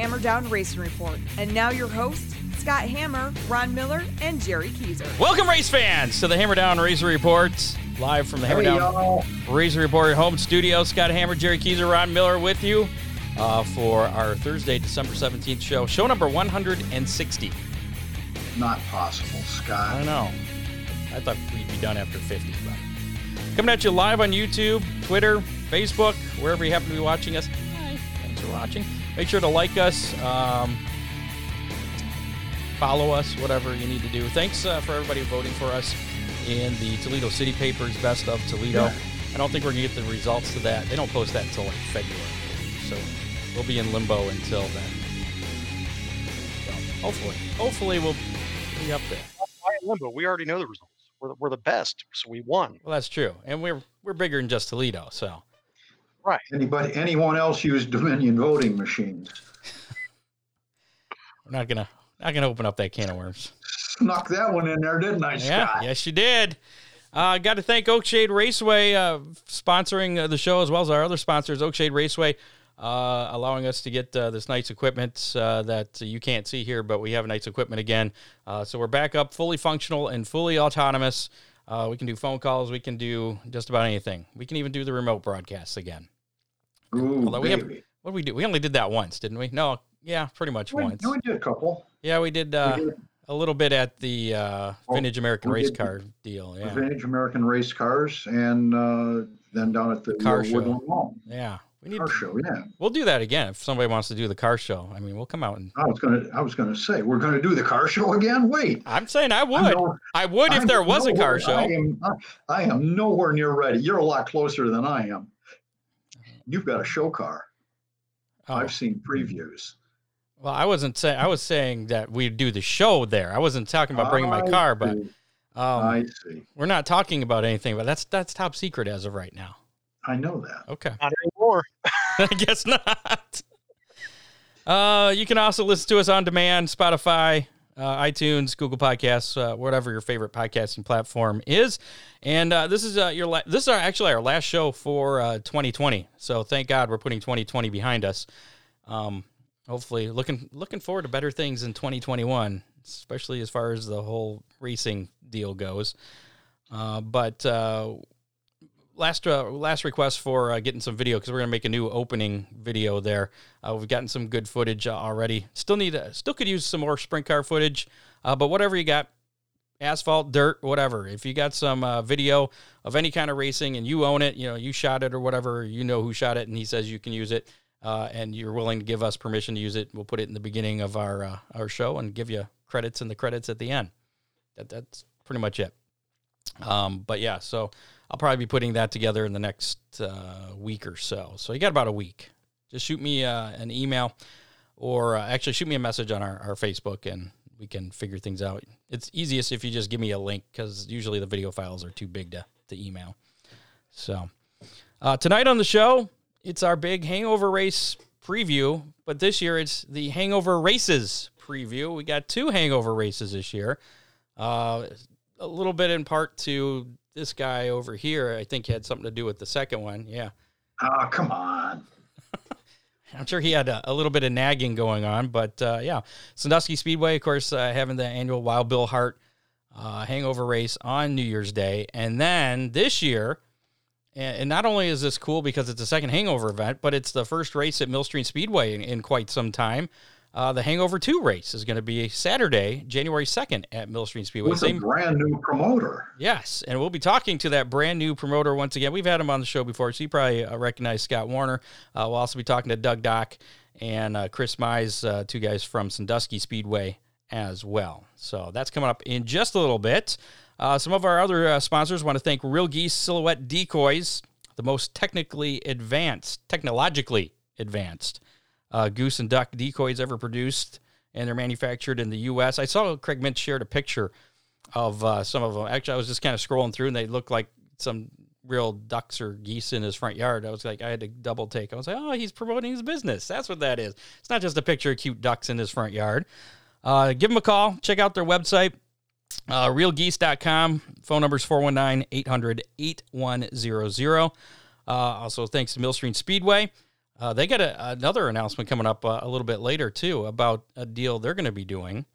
Hammer Down Racing Report. And now your hosts, Scott Hammer, Ron Miller, and Jerry Kiser. Welcome, race fans, to the Hammer Down Racing Report, live from the Hammer Down Racing Report home studio. Scott Hammer, Jerry Kiser, Ron Miller with you for our Thursday, December 17th show. Show number 160. Not possible, Scott. I know. I thought we'd be done after 50. But coming at you live on YouTube, Twitter, Facebook, wherever you happen to be watching us. Hi. Thanks for watching. Make sure to like us, follow us, whatever you need to do. Thanks for everybody voting for us in the Toledo City Papers, Best of Toledo. Yeah. I don't think we're going to get the results of that. They don't post that until like February. So we'll be in limbo until then. So hopefully we'll be up there. Why in limbo? We already know the results. We're the best, so we won. Well, that's true. And we're bigger than just Toledo, so. Right. Anyone else use Dominion voting machines? I'm not gonna open up that can of worms. Snuck that one in there, didn't I, Scott? Yeah, yes, you did. Got to thank Oakshade Raceway sponsoring the show, as well as our other sponsors, Oakshade Raceway, allowing us to get this night's equipment that you can't see here, but we have night's equipment again. So we're back up, fully functional and fully autonomous. We can do phone calls. We can do just about anything. We can even do the remote broadcasts again. Ooh, although we have, what did we do? We only did that once, didn't we? No, yeah, pretty much once. No, we did a couple. Yeah, we did a little bit at the Vintage American Race Car deal. Yeah. Vintage American Race Cars, and then down at the car show. Woodland Mall. Yeah, we need car show. Yeah, we'll do that again if somebody wants to do the car show. I mean, we'll come out and. I was gonna say we're gonna do the car show again. Wait, I'm saying I would. I would if there was a car show. I am nowhere near ready. You're a lot closer than I am. You've got a show car. Oh. I've seen previews. Well, I was saying that we'd do the show there. I wasn't talking about bringing my car, but I see. We're not talking about anything, but that's top secret as of right now. I know that. Okay. Not anymore. I guess not. You can also listen to us on demand, Spotify, iTunes, Google Podcasts, whatever your favorite podcasting platform is. And this is actually our last show for 2020. So thank God we're putting 2020 behind us. Hopefully, looking forward to better things in 2021, especially as far as the whole racing deal goes. But last request for getting some video, because we're gonna make a new opening video there. We've gotten some good footage already. Still could use some more sprint car footage. But whatever you got, asphalt, dirt, whatever. If you got some video of any kind of racing and you own it, you know you shot it or whatever, you know who shot it, and he says you can use it. And you're willing to give us permission to use it, we'll put it in the beginning of our show and give you credits in the credits at the end. That's pretty much it. But yeah, so I'll probably be putting that together in the next week or so. So you got about a week. Just shoot me an email or actually shoot me a message on our Facebook and we can figure things out. It's easiest if you just give me a link because usually the video files are too big to email. So tonight on the show, it's our big hangover race preview, but this year it's the hangover races preview. We got two hangover races this year. A little bit in part to this guy over here, I think had something to do with the second one. Yeah. Oh, come on. I'm sure he had a little bit of nagging going on, but yeah. Sandusky Speedway, of course, having the annual Wild Bill Hart hangover race on New Year's Day. And then this year, and not only is this cool because it's a second hangover event, but it's the first race at Millstream Speedway in quite some time. The Hangover 2 race is going to be Saturday, January 2nd at Millstream Speedway. With a brand new promoter. Yes, and we'll be talking to that brand new promoter once again. We've had him on the show before, so you probably recognize Scott Warner. We'll also be talking to Doug Dock and Chris Mize, two guys from Sandusky Speedway as well. So that's coming up in just a little bit. Some of our other sponsors want to thank Real Geese Silhouette Decoys, the most technologically advanced goose and duck decoys ever produced, and they're manufactured in the U.S. I saw Craig Mintz shared a picture of some of them. Actually, I was just kind of scrolling through, and they looked like some real ducks or geese in his front yard. I had to double take. I was like, oh, he's promoting his business. That's what that is. It's not just a picture of cute ducks in his front yard. Give them a call. Check out their website. Realgeese.com. Phone number is 419-800-8100. Also, thanks to Millstream Speedway. They got another announcement coming up a little bit later, too, about a deal they're going to be doing.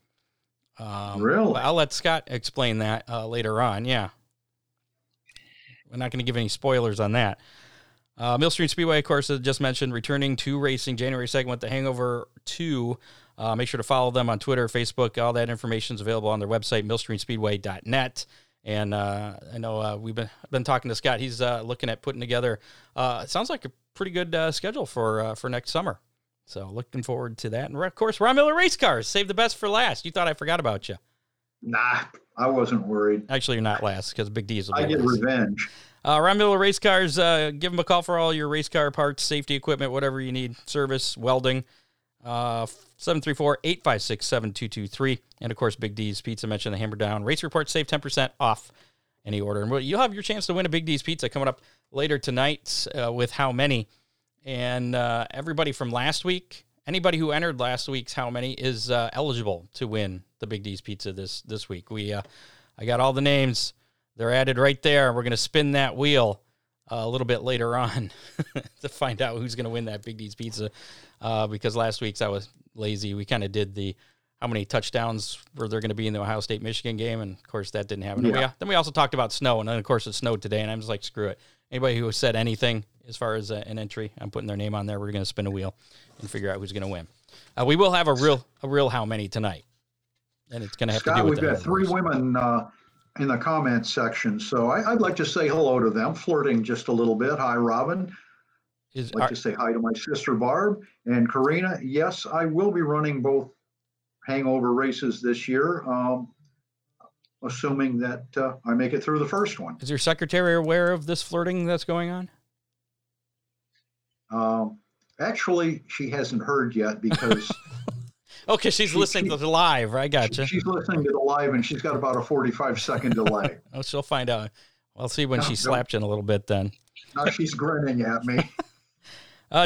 Really? I'll let Scott explain that later on, yeah. We're not going to give any spoilers on that. Millstream Speedway, of course, as just mentioned, returning to racing January 2nd with the Hangover 2. Make sure to follow them on Twitter, Facebook. All that information is available on their website, millstreamspeedway.net. And I know we've been talking to Scott. He's looking at putting together, it sounds like a pretty good schedule for next summer. So looking forward to that. And, of course, Ron Miller Race Cars, save the best for last. You thought I forgot about you. Nah, I wasn't worried. Actually, you're not last because Big D's will be last. I get revenge. Ron Miller Race Cars, give them a call for all your race car parts, safety equipment, whatever you need, service, welding, 734-856-7223. And, of course, Big D's Pizza, mentioned the Hammer Down Race Report, save 10% off any order. And you'll have your chance to win a Big D's Pizza coming up later tonight with How Many. And everybody from last week, anybody who entered last week's How Many is eligible to win the Big D's Pizza this week. I got all the names. They're added right there. We're going to spin that wheel a little bit later on to find out who's going to win that Big D's Pizza because last week's I was lazy. We kind of did the how many touchdowns were there going to be in the Ohio State-Michigan game, and, of course, that didn't happen. Yeah. Then we also talked about snow, and then, of course, it snowed today, and I'm just like, screw it. Anybody who said anything as far as an entry, I'm putting their name on there. We're going to spin a wheel and figure out who's going to win. We will have a real how many tonight, and it's going to have Scott, to do with we've got three women in the comments section, so I'd like to say hello to them, flirting just a little bit. Hi, Robin. I'd like to say hi to my sister, Barb, and Karina. Yes, I will be running both hangover races this year, assuming that I make it through the first one. Is your secretary aware of this flirting that's going on? Actually, she hasn't heard yet because... Okay, she's listening to the live, right? Gotcha. She's listening to the live, and she's got about a 45-second delay. Oh, she'll find out. I'll see when she slaps in a little bit then. Now she's grinning at me.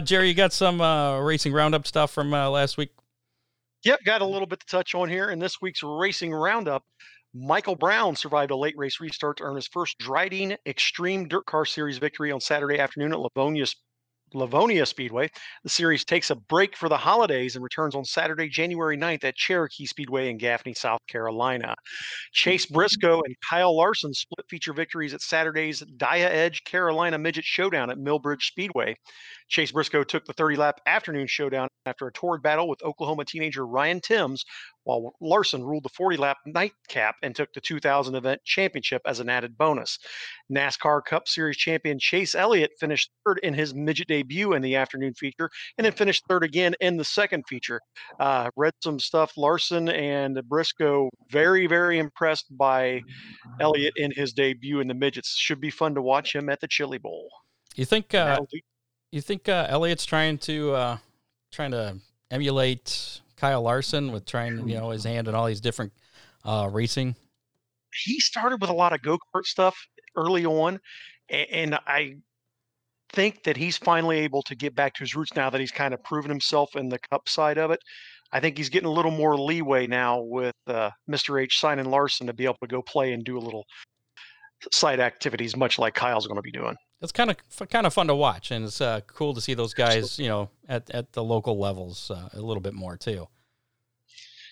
Jerry, you got some racing roundup stuff from last week? Yep, got a little bit to touch on here. In this week's racing roundup, Michael Brown survived a late race restart to earn his first Drydene Extreme Dirt Car Series victory on Saturday afternoon at Livonia Speedway. The series takes a break for the holidays and returns on Saturday, January 9th at Cherokee Speedway in Gaffney, South Carolina. Chase Briscoe and Kyle Larson split feature victories at Saturday's Drydene Edge Carolina Midget Showdown at Millbridge Speedway. Chase Briscoe took the 30-lap afternoon showdown after a torrid battle with Oklahoma teenager Ryan Timms, while Larson ruled the 40-lap nightcap and took the 2000 event championship as an added bonus. NASCAR Cup Series champion Chase Elliott finished third in his midget debut in the afternoon feature and then finished third again in the second feature. Read some stuff. Larson and Briscoe very, very impressed by Elliott in his debut in the midgets. Should be fun to watch him at the Chili Bowl. You think Elliott's trying to emulate Kyle Larson with trying, his hand in all these different racing? He started with a lot of go-kart stuff early on, and I think that he's finally able to get back to his roots now that he's kind of proven himself in the Cup side of it. I think he's getting a little more leeway now with Mr. H signing Larson to be able to go play and do a little side activities, much like Kyle's going to be doing. That's kind of fun to watch, and it's cool to see those guys, at the local levels a little bit more too.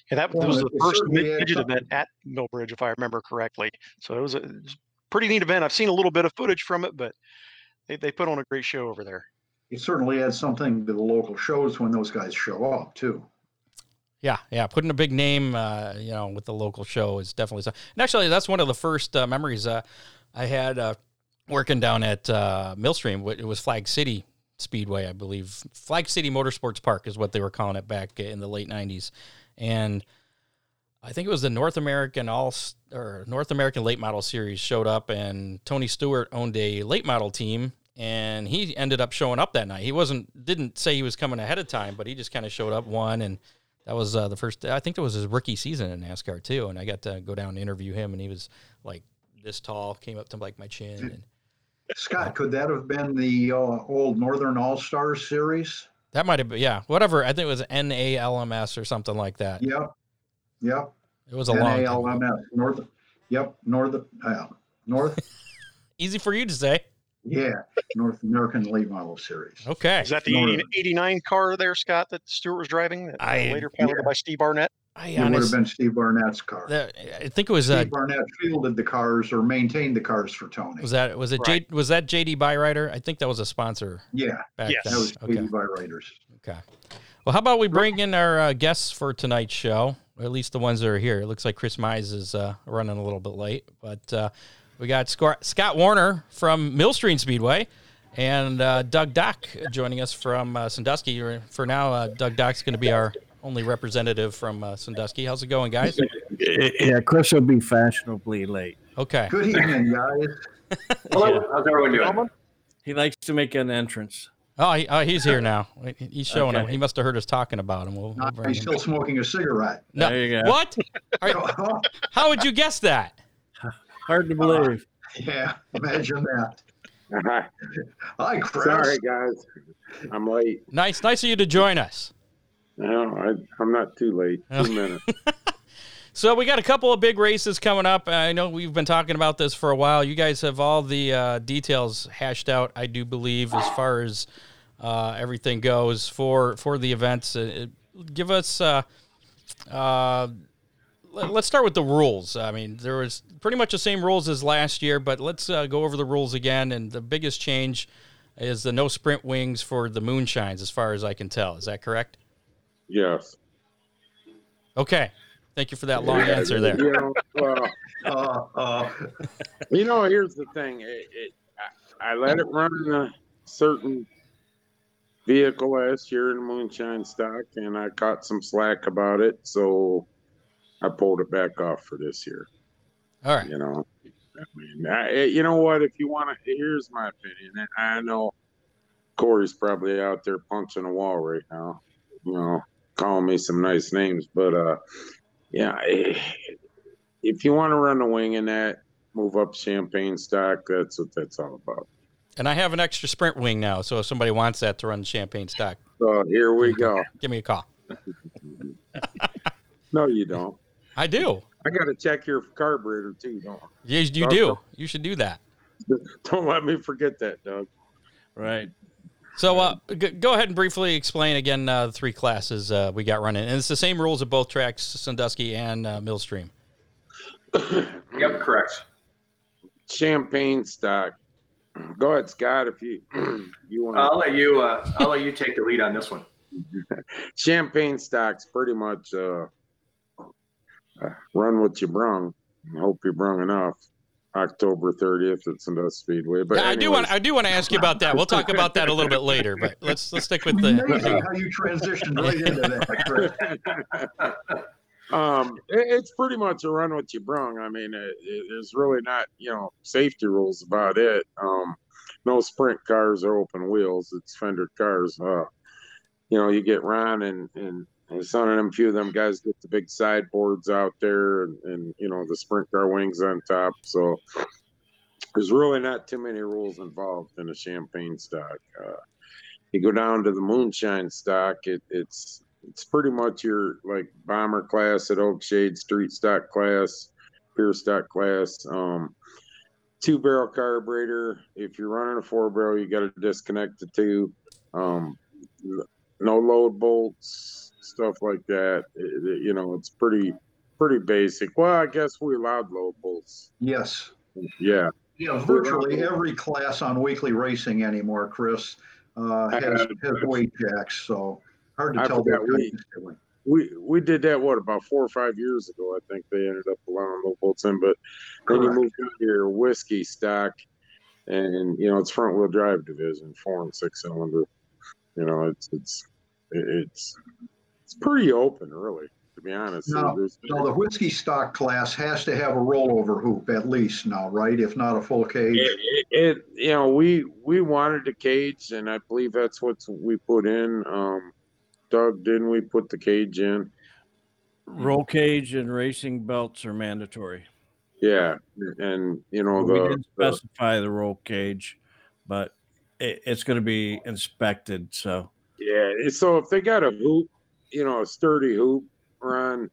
Yeah, that was the first midget event at Millbridge, if I remember correctly. So it was a pretty neat event. I've seen a little bit of footage from it, but they put on a great show over there. It certainly adds something to the local shows when those guys show up too. Yeah, putting a big name, with the local show is definitely something. And actually, that's one of the first memories I had. Working down at Millstream, it was Flag City Speedway, I believe. Flag City Motorsports Park is what they were calling it back in the late 90s. And I think it was the North American Late Model Series showed up, and Tony Stewart owned a late model team, and he ended up showing up that night. He didn't say he was coming ahead of time, but he just kind of showed up, won, and that was the first. I think that was his rookie season in NASCAR too, and I got to go down and interview him, and he was like this tall, came up to like my chin. And Scott, could that have been the old Northern All-Star Series? That might have been, yeah. Whatever. I think it was NALMS or something like that. Yep. It was a long NALMS. North. Easy for you to say. Yeah. North American Late Model Series. Okay. Is that the 89 car there, Scott, that Stewart was driving? That later piloted by Steve Barnett? It would have been Steve Barnett's car. I think it was Steve Barnett fielded the cars or maintained the cars for Tony. Was that JD Byrider? I think that was a sponsor. Yeah. That was JD Byrider's. Okay. Well, how about we bring in our guests for tonight's show, or at least the ones that are here. It looks like Chris Mize is running a little bit late, but we got Scott Warner from Millstream Speedway and Doug Dock joining us from Sandusky. For now, Doug Dock's going to be our only representative from Sandusky. How's it going, guys? Yeah, Chris will be fashionably late. Okay. Good evening, guys. Hello. How's everyone doing? He likes to make an entrance. Oh, he's here now. He's showing him. He must have heard us talking about him. We'll he's still smoking a cigarette. No. There you go. What? How would you guess that? Hard to believe. Yeah, imagine that. Uh-huh. Hi, Chris. Sorry, guys. I'm late. Nice of you to join us. No, I'm not too late. 2 minutes. So we got a couple of big races coming up. I know we've been talking about this for a while. You guys have all the details hashed out, I do believe, as far as everything goes for the events. Give us let's start with the rules. I mean, there was pretty much the same rules as last year, but let's go over the rules again. And the biggest change is the no sprint wings for the moonshines, as far as I can tell. Is that correct? Yes. Okay. Thank you for that long answer there. Here's the thing. I let it run in a certain vehicle last year in moonshine stock, and I caught some slack about it, so I pulled it back off for this year. All right. You know what? If you want to, here's my opinion. I know Corey's probably out there punching a wall right now, calling me some nice names, but yeah, if you want to run a wing in that, move up champagne stock. That's what that's all about. And I have an extra sprint wing now, so if somebody wants that to run champagne stock. So here we go. Give me a call. No, you don't. I do. I got to check your carburetor, too, don't I? Yes, you do. You should do that. Don't let me forget that, Doug. Right. So go ahead and briefly explain again the three classes we got running. And it's the same rules at both tracks, Sandusky and Millstream. Yep, correct. Champagne stock. Go ahead, Scott, if you want. I'll let you take the lead on this one. Champagne stock's pretty much run what you brung and hope you brung enough. October 30th at Sandusky Speedway. But yeah, I do want to ask you about that. We'll talk about that a little bit later. But let's stick with the. Amazing how you transitioned right into that. It's pretty much a run what you brung. I mean, there's really not safety rules about it. No sprint cars or open wheels. It's fender cars. You get Ron and some of them, few of them guys get the big sideboards out there and the sprint car wings on top. So there's really not too many rules involved in a champagne stock. You go down to the moonshine stock. It's pretty much your like bomber class at Oakshade, street stock class, pier stock class, 2-barrel carburetor. If you're running a 4-barrel, you got to disconnect the 2, no load bolts. Stuff like that, it's pretty basic. Well, I guess we allowed low bolts. Yes. Yeah. Virtually every class on weekly racing anymore, Chris, has weight jacks, so hard to tell. We did that about 4 or 5 years ago. I think they ended up allowing low bolts in, but then you moved to your whiskey stock, and it's front wheel drive division, 4 and 6 cylinder. It's pretty open, really, to be honest. Now, the whiskey stock class has to have a rollover hoop at least now, right? If not a full cage. We wanted a cage, and I believe that's what we put in. Doug, didn't we put the cage in? Roll cage and racing belts are mandatory. Yeah, and we didn't specify the roll cage, but it's going to be inspected, so. Yeah, so if they got a hoop, a sturdy hoop, Ron,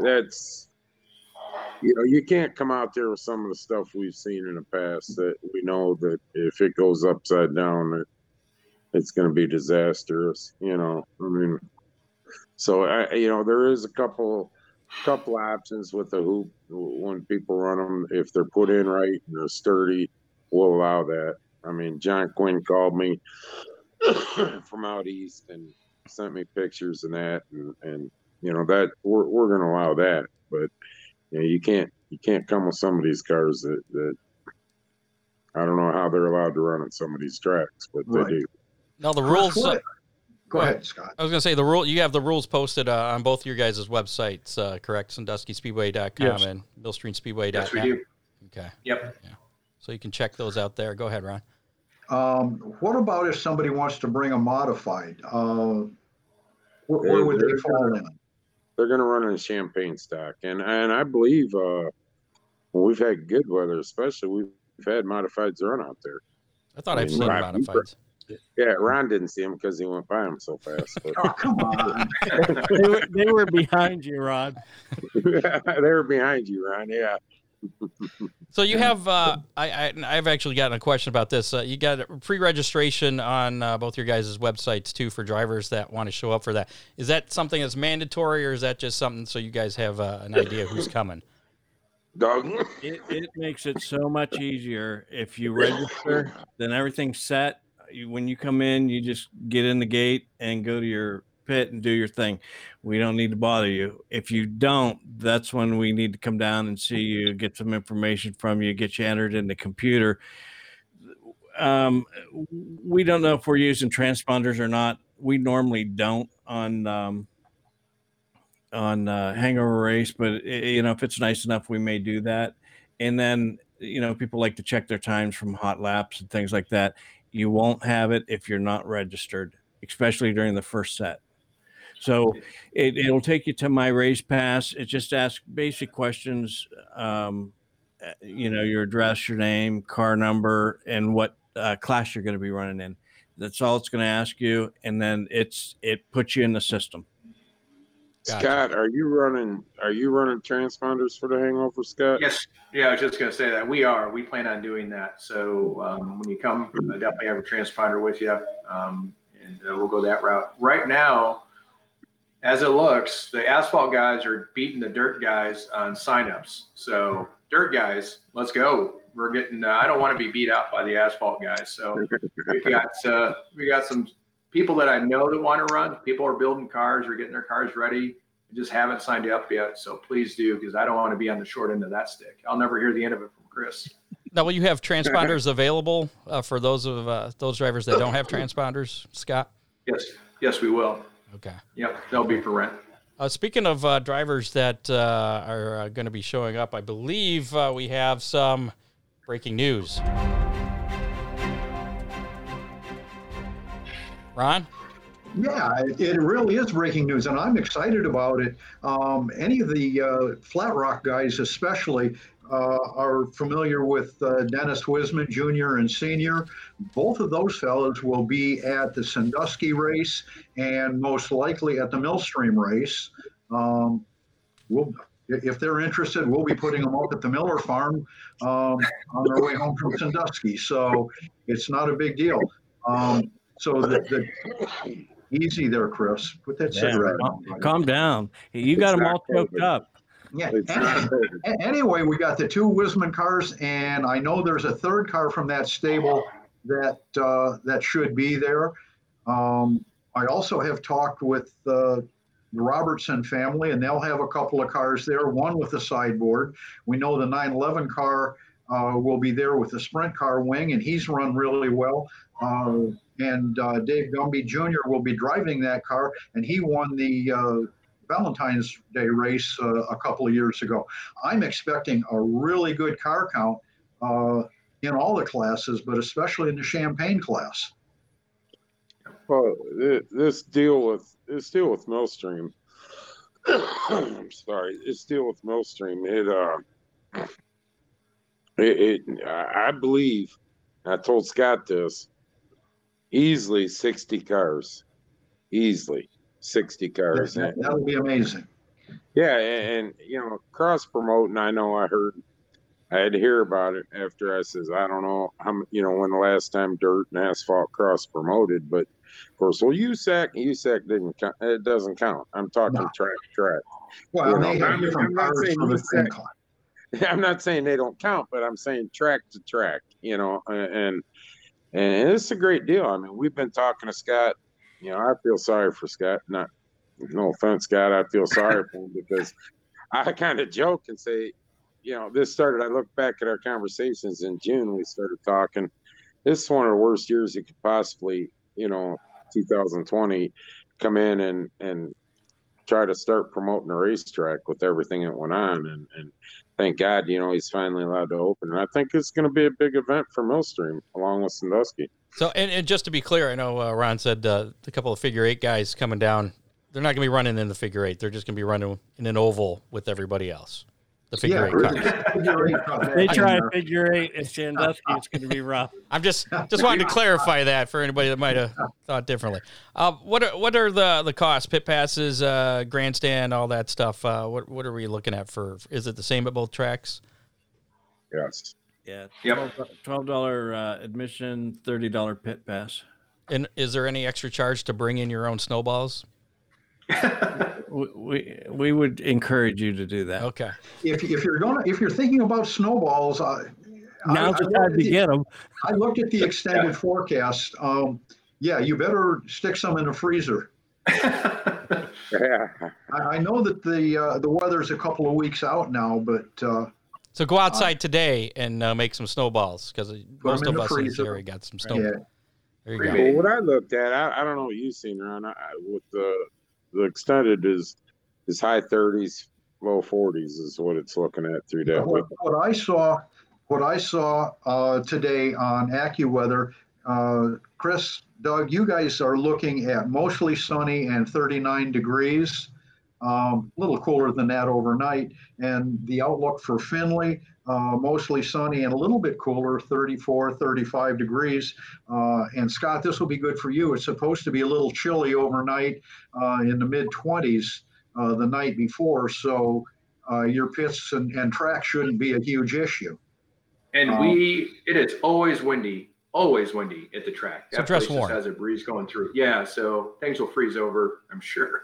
that's you know, you can't come out there with some of the stuff we've seen in the past that we know that if it goes upside down, it's going to be disastrous. You know, I mean, so there is a couple options with the hoop when people run them. If they're put in right and they're sturdy, we'll allow that. I mean, John Quinn called me from out east and sent me pictures and that, and you know that we're going to allow that, but you know, you can't come with some of these cars that I don't know how they're allowed to run on some of these tracks, but right. They do. Now the rules. Go ahead, Scott. I was going to say the rule. You have the rules posted on both of your guys' websites, correct? SanduskySpeedway.com and MillstreamSpeedway.com. Yes, we do. Okay. Yep. Yeah. So you can check those out there. Go ahead, Ron. What about if somebody wants to bring a modified? Where would they fall in? They're going to run in Champagne stock, and I believe we've had good weather, especially we've had modifieds run out there. I've seen modifieds. Yeah, Ron didn't see him because he went by him so fast. But. Oh, come on. they were behind you, Ron. Yeah. So you have, I've actually gotten a question about this. You got pre-registration on both your guys' websites, too, for drivers that want to show up for that. Is that something that's mandatory, or is that just something so you guys have an idea who's coming? Doug? It makes it so much easier if you register, then everything's set. When you come in, you just get in the gate and go to your pit and do your thing. We don't need to bother you. If you don't, that's when we need to come down and see you, get some information from you, get you entered in the computer. We don't know if we're using transponders or not. We normally don't on Hangover Race, but if it's nice enough, we may do that. And then, people like to check their times from hot laps and things like that. You won't have it if you're not registered, especially during the first set. So it'll take you to my race pass. It just asks basic questions, your address, your name, car number, and what class you're going to be running in. That's all it's going to ask you, and then it puts you in the system. Gotcha. Scott, are you running transponders for the hangover, Scott? Yes. Yeah, I was just going to say that we are. We plan on doing that. So when you come, definitely have a transponder with you, and we'll go that route. Right now, as it looks, the asphalt guys are beating the dirt guys on signups. So dirt guys, let's go. We're getting. I don't want to be beat out by the asphalt guys. So we got some. People that I know that want to run, people are building cars or getting their cars ready and just haven't signed up yet. So please do, because I don't want to be on the short end of that stick. I'll never hear the end of it from Chris. Now, will you have transponders available for those of those drivers that don't have transponders, Scott? Yes, we will. Okay. Yep, they'll be for rent. Speaking of drivers that are going to be showing up, I believe we have some breaking news. Ron? Yeah, it really is breaking news, and I'm excited about it. Any of the Flat Rock guys especially are familiar with Dennis Wiseman Jr. and Sr. Both of those fellows will be at the Sandusky race and most likely at the Millstream race. If they're interested, we'll be putting them out at the Miller farm on their way home from Sandusky, so it's not a big deal. So the easy there, Chris. Put that cigarette on. Calm down. You got them all choked up. Yeah. Anyway, we got the two Wiseman cars, and I know there's a third car from that stable that should be there. I also have talked with the Robertson family, and they'll have a couple of cars there. One with the sideboard. We know the 911 car will be there with the sprint car wing, and he's run really well. And Dave Gumby Jr. will be driving that car, and he won the Valentine's Day race a couple of years ago. I'm expecting a really good car count in all the classes, but especially in the Champagne class. Well, this deal with Millstream. I'm sorry, this deal with Millstream. I believe. I told Scott this. Easily 60 cars. That'll be amazing. Yeah, and you know, cross promoting. I know I had to hear about it after I says, I don't know how, you know, when the last time dirt and asphalt cross promoted, but of course, well, USAC didn't count. It doesn't count. I'm talking track. Well, you know, I'm not saying they don't count, but I'm saying track to track, you know, and it's a great deal. I mean, we've been talking to Scott, you know, I feel sorry for Scott. No offense, Scott, I feel sorry for him because I kind of joke and say, you know, I look back at our conversations in June, we started talking. This is one of the worst years you could possibly, you know, 2020, come in and try to start promoting a racetrack with everything that went on. And thank God, you know, he's finally allowed to open. And I think it's going to be a big event for Millstream along with Sandusky. So, and just to be clear, I know Ron said a couple of figure eight guys coming down, they're not going to be running in the figure eight. They're just going to be running in an oval with everybody else. The figure eight cars. They try figure eight at Sandusky. It's going to be rough. I'm just wanting to clarify that for anybody that might have thought differently. What are the costs? Pit passes, grandstand, all that stuff. What are we looking at for? Is it the same at both tracks? Yes. Yeah. Yep. $12 admission, $30 pit pass. And is there any extra charge to bring in your own snowballs? we would encourage you to do that. Okay. If you're thinking about snowballs, now's the time to get them. I looked at the extended forecast. You better stick some in the freezer. I know that the weather's a couple of weeks out now, but so go outside today and make some snowballs because most of us in Missouri got some snowballs. Yeah. There you go. Well, what I looked at, I don't know what you've seen, Ron. With the extended is high 30s, low 40s is what it's looking at through that. What I saw today on AccuWeather, Chris, Doug, you guys are looking at mostly sunny and 39 degrees, a little cooler than that overnight. And the outlook for Findlay, mostly sunny and a little bit cooler, 34, 35 degrees. And Scott, this will be good for you. It's supposed to be a little chilly overnight in the mid-20s the night before, so your pits and track shouldn't be a huge issue. And it is always windy at the track. So dress warm. It has a breeze going through. Yeah, so things will freeze over, I'm sure.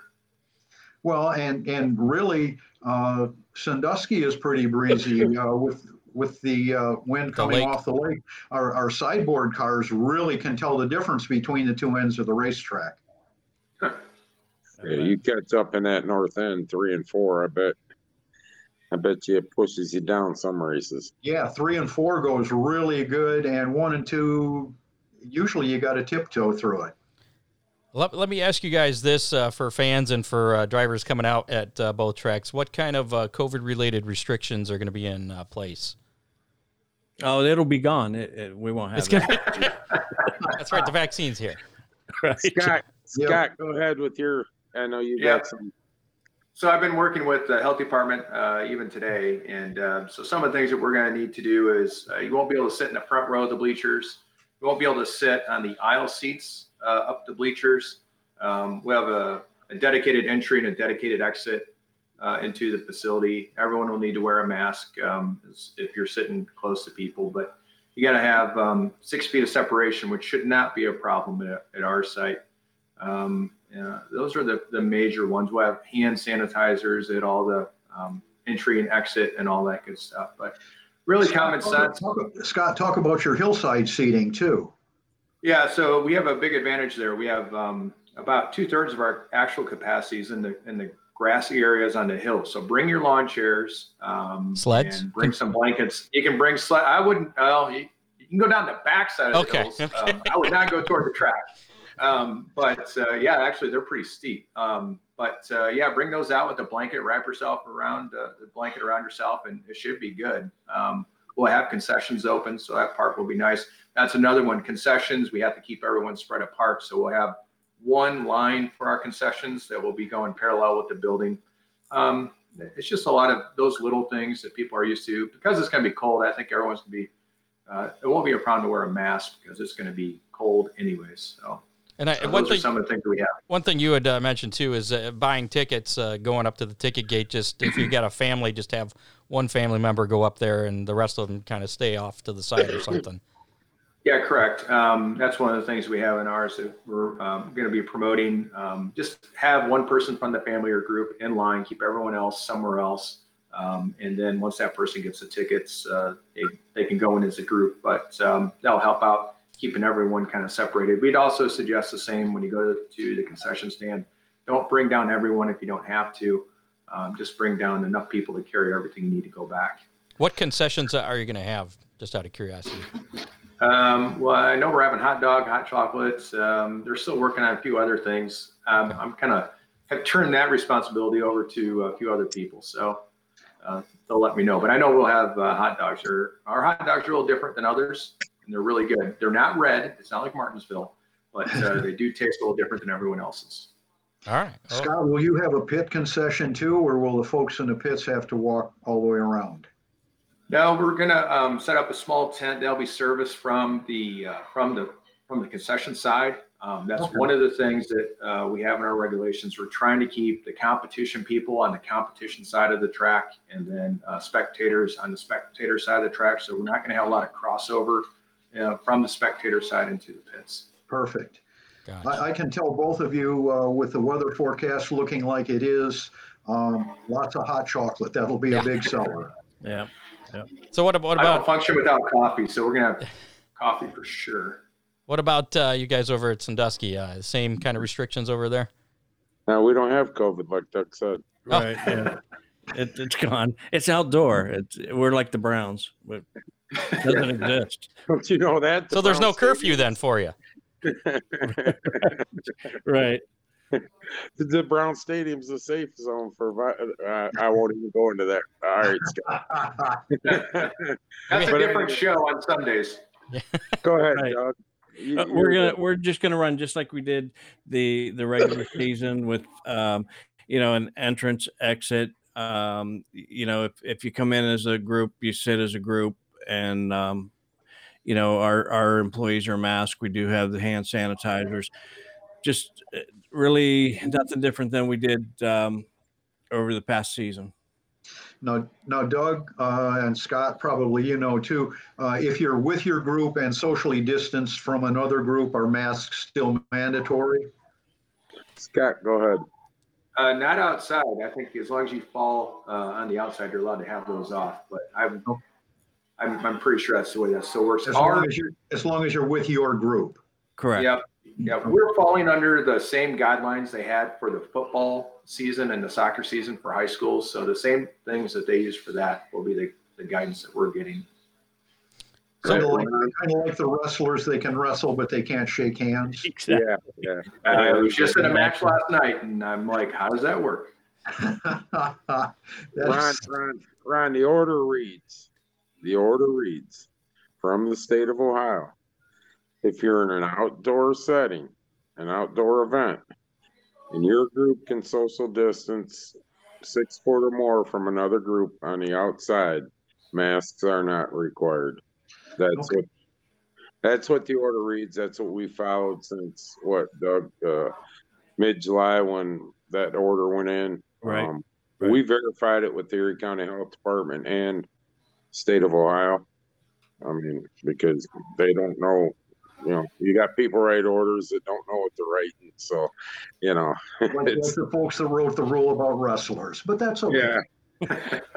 Well, and really, Sandusky is pretty breezy with the wind coming off the lake. Our sideboard cars really can tell the difference between the two ends of the racetrack. Huh. Yeah, you catch up in that north end 3 and 4. I bet you it pushes you down some races. Yeah, 3 and 4 goes really good, and 1 and 2, usually you got to tiptoe through it. Let me ask you guys this for fans and for drivers coming out at both tracks. What kind of COVID-related restrictions are going to be in place? Oh, it'll be gone. We won't have that. That's right. The vaccine's here. Right. Scott, go ahead with your – I know you got some. So I've been working with the health department even today. And so some of the things that we're going to need to do is you won't be able to sit in the front row of the bleachers. You won't be able to sit on the aisle seats. Up the bleachers. We have a dedicated entry and a dedicated exit into the facility. Everyone will need to wear a mask if you're sitting close to people, but you got to have 6 feet of separation, which should not be a problem at our site. Those are the major ones. We'll have hand sanitizers at all the entry and exit and all that good stuff, but really common sense. Scott, talk about your hillside seating too. Yeah, so we have a big advantage there. We have about 2/3 of our actual capacities in the grassy areas on the hill. So bring your lawn chairs, sleds, and bring some blankets. You can bring sled. I wouldn't. Well, you can go down the backside of the hills. I would not go toward the track. Actually, they're pretty steep. Bring those out with a blanket. Wrap yourself around the blanket around yourself, and it should be good. We'll have concessions open, so that part will be nice. That's another one. Concessions, we have to keep everyone spread apart, so we'll have one line for our concessions that will be going parallel with the building. It's just a lot of those little things that people are used to. Because it's going to be cold, I think everyone's going to be – it won't be a problem to wear a mask because it's going to be cold anyways. So And I, so one thing, some of the things we have. One thing you had mentioned too is buying tickets, going up to the ticket gate. Just if you got a family, just have one family member go up there, and the rest of them kind of stay off to the side or something. Yeah, correct. That's one of the things we have in ours that we're going to be promoting. Just have one person from the family or group in line, keep everyone else somewhere else. And then once that person gets the tickets, they can go in as a group, but that'll help out keeping everyone kind of separated. We'd also suggest the same when you go to the concession stand. Don't bring down everyone if you don't have to. Just bring down enough people to carry everything you need to go back. What concessions are you going to have, just out of curiosity? Well, I know we're having hot dog, hot chocolates. They're still working on a few other things. I'm kind of have turned that responsibility over to a few other people, so they'll let me know. But I know we'll have hot dogs. Our hot dogs are a little different than others, and they're really good. They're not red. It's not like Martinsville, but they do taste a little different than everyone else's. All right. Oh. Scott, will you have a pit concession too, or will the folks in the pits have to walk all the way around? No, we're going to set up a small tent. They'll be serviced from the concession side. That's okay. One of the things that we have in our regulations. We're trying to keep the competition people on the competition side of the track, and then spectators on the spectator side of the track. So we're not going to have a lot of crossover from the spectator side into the pits. Perfect. Gotcha. I can tell both of you with the weather forecast looking like it is, lots of hot chocolate. That'll be a big seller. Yeah. Yep. So what about? I don't function without coffee, so we're gonna have coffee for sure. What about you guys over at Sandusky? Same kind of restrictions over there? No, we don't have COVID, like Doug said. Oh. Right? Yeah. It's gone. It's outdoor. We're like the Browns. It doesn't exist. Don't you know that? So there's no curfew then for you. Right. The Brown Stadium's the safe zone for. I won't even go into that. All right, Scott. That's a different show on Sundays. Go ahead, right. Doug. We're just gonna run just like we did the regular season with an entrance exit. If you come in as a group, you sit as a group, and our employees are masked. We do have the hand sanitizers. Just really nothing different than we did over the past season. Now, Doug and Scott, probably too, if you're with your group and socially distanced from another group, are masks still mandatory? Scott, go ahead. Not outside. I think as long as you fall on the outside, you're allowed to have those off. But I'm pretty sure that's the way that still works. As long as you're with your group. Correct. Yep. Yeah, we're falling under the same guidelines they had for the football season and the soccer season for high schools. So the same things that they use for that will be the guidance that we're getting. Kind of like the wrestlers, they can wrestle, but they can't shake hands. Exactly. Yeah. I was just in a match last night, and I'm like, how does that work? Ron, the order reads from the state of Ohio. If you're in an outdoor setting, an outdoor event, and your group can social distance 6 foot or more from another group on the outside, masks are not required. That's what the order reads. That's what we followed since Doug, mid-July when that order went in. Right. Right. We verified it with the Erie County Health Department and state of Ohio. Because they don't know. You got people write orders that don't know what they're writing. So, it's the folks that wrote the rule about wrestlers, but that's okay.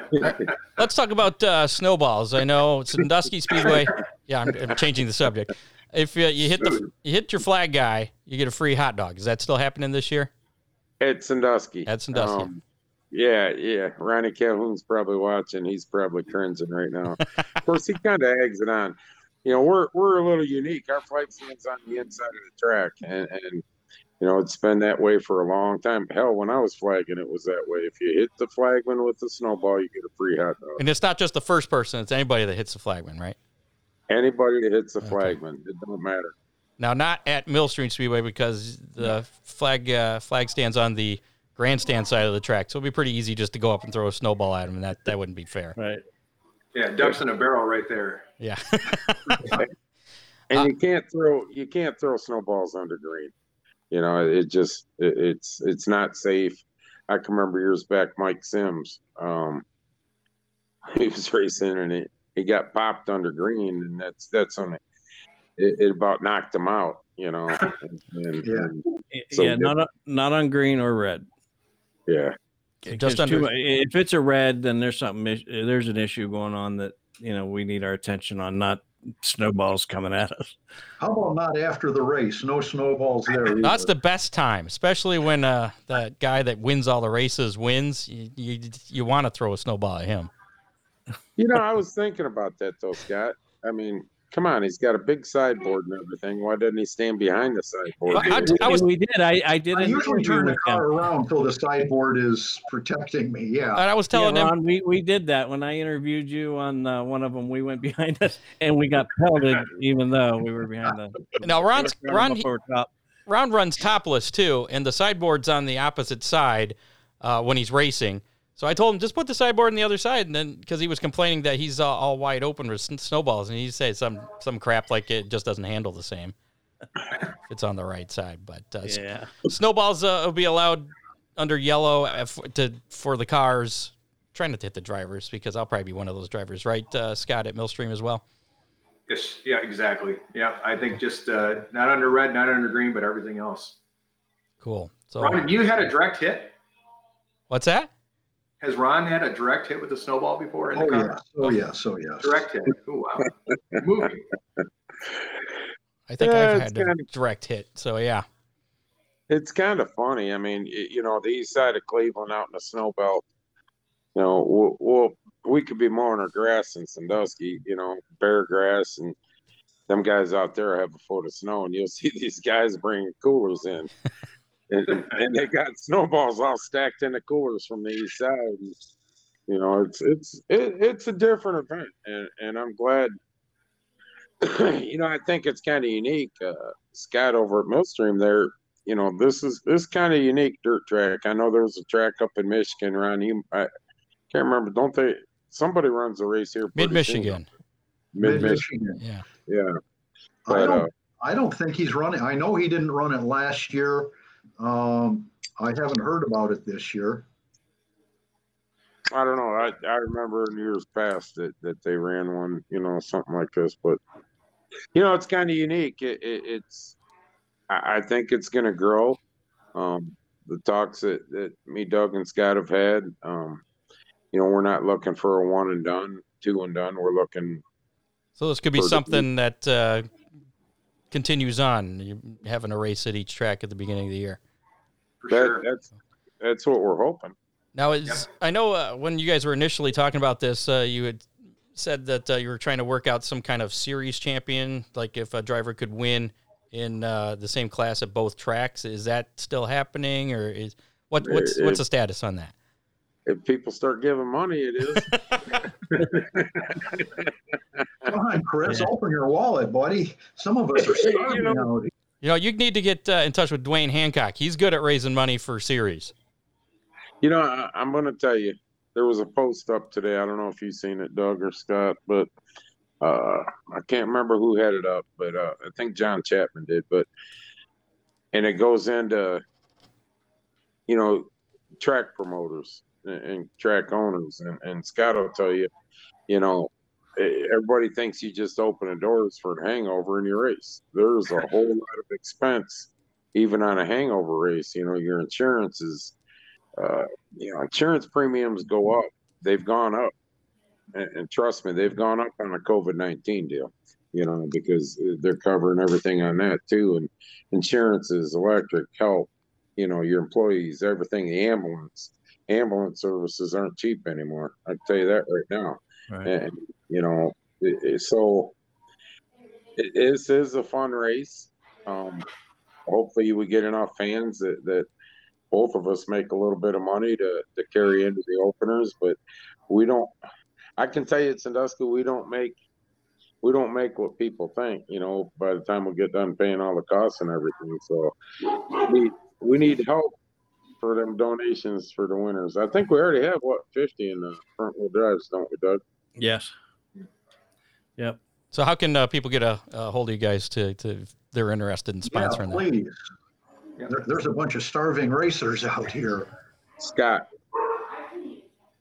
Yeah. Let's talk about snowballs. I know Sandusky Speedway. Yeah, I'm changing the subject. If you hit your flag guy, you get a free hot dog. Is that still happening this year? At Sandusky. Yeah. Ronnie Calhoun's probably watching. He's probably cringing right now. Of course, he kind of eggs it on. We're a little unique. Our flag stands on the inside of the track, and it's been that way for a long time. Hell, when I was flagging, it was that way. If you hit the flagman with the snowball, you get a free hot dog. And it's not just the first person; it's anybody that hits the flagman, right? Anybody that hits the flagman, it don't matter. Now, not at Millstream Speedway because the flag stands on the grandstand side of the track, so it'd be pretty easy just to go up and throw a snowball at him, and that wouldn't be fair, right? Yeah, ducks in a barrel right there. Yeah. And you can't throw snowballs under green. You know, it just, it's not safe. I can remember years back, Mike Sims, he was racing and he got popped under green, and that's when it about knocked him out, you know. Not on green or red. Yeah. Just under. If it's a red, then there's an issue going on that, you know, we need our attention on, not snowballs coming at us. How about not after the race? No snowballs there. That's the best time, especially when that guy that wins all the races wins. You want to throw a snowball at him. You know, I was thinking about that though, Scott. I mean, come on, he's got a big sideboard and everything. Why doesn't he stand behind the sideboard? I usually turn the car around until the sideboard is protecting me. Yeah, and I was telling Ron, him we did that when I interviewed you on one of them. We went behind us and we got pelted, even though we were behind them. Now Ron runs topless too, and the sideboard's on the opposite side when he's racing. So I told him, just put the sideboard on the other side, and then, because he was complaining that he's all wide open with snowballs, and he said some crap like it just doesn't handle the same. It's on the right side, but snowballs will be allowed under yellow for the cars. I'm trying not to hit the drivers, because I'll probably be one of those drivers, right, Scott, at Millstream as well? Yes. Yeah, exactly. Yeah, I think just not under red, not under green, but everything else. Cool. So, Ron, you had a direct hit? What's that? Has Ron had a direct hit with a snowball before? In the car? Yeah. Oh, yes. Direct hit. Oh, wow. Moving. I think I've had a direct hit. So, yeah. It's kind of funny. I mean, you know, the east side of Cleveland out in the snow belt, you know, we could be mowing our grass in Sandusky, you know, bare grass, and them guys out there have a foot of snow, and you'll see these guys bringing coolers in. And they got snowballs all stacked in the coolers from the east side. And, you know, it's a different event, and I'm glad. You know, I think it's kind of unique. Scott over at Millstream there, you know, this kind of unique dirt track. I know there was a track up in Michigan, Ron. I can't remember. Don't they? Somebody runs a race here. Mid Michigan. Yeah. Yeah. But, I don't think he's running. I know he didn't run it last year. I haven't heard about it this year. I don't know. I remember in years past that they ran one, you know, something like this. But, you know, it's kind of unique. I think it's going to grow. The talks that me, Doug, and Scott have had, you know, we're not looking for a one and done, two and done. We're looking. So this could be something that continues on. You're having a race at each track at the beginning of the year. For sure. That's what we're hoping. Now, I know when you guys were initially talking about this, you had said that you were trying to work out some kind of series champion, like if a driver could win in the same class at both tracks. Is that still happening, or what's the status on that? If people start giving money, it is. Come on, Chris, open your wallet, buddy. Some of us are starving. You know, you need to get in touch with Dwayne Hancock. He's good at raising money for series. You know, I'm going to tell you, there was a post up today. I don't know if you've seen it, Doug or Scott, but I can't remember who had it up, but I think John Chapman did. And it goes into, you know, track promoters and track owners, and Scott will tell you, you know, everybody thinks you just open the doors for a hangover in your race. There's a whole lot of expense even on a hangover race. You know, your insurance is, you know, insurance premiums go up. They've gone up, and trust me, they've gone up on a COVID-19 deal, you know, because they're covering everything on that too. And insurances, electric, health, you know, your employees, everything, the ambulance services aren't cheap anymore. I can tell you that right now. Right. And, you know, this is a fun race. Hopefully we get enough fans that both of us make a little bit of money to carry into the openers. But I can tell you at Sandusky, we don't make what people think, you know, by the time we get done paying all the costs and everything. So we need help for them donations for the winners. I think we already have, 50 in the front wheel drives, don't we, Doug? Yes. Yep. So how can people get a hold of you guys if they're interested in sponsoring that? Please. Yep. There's a bunch of starving racers out here. Scott.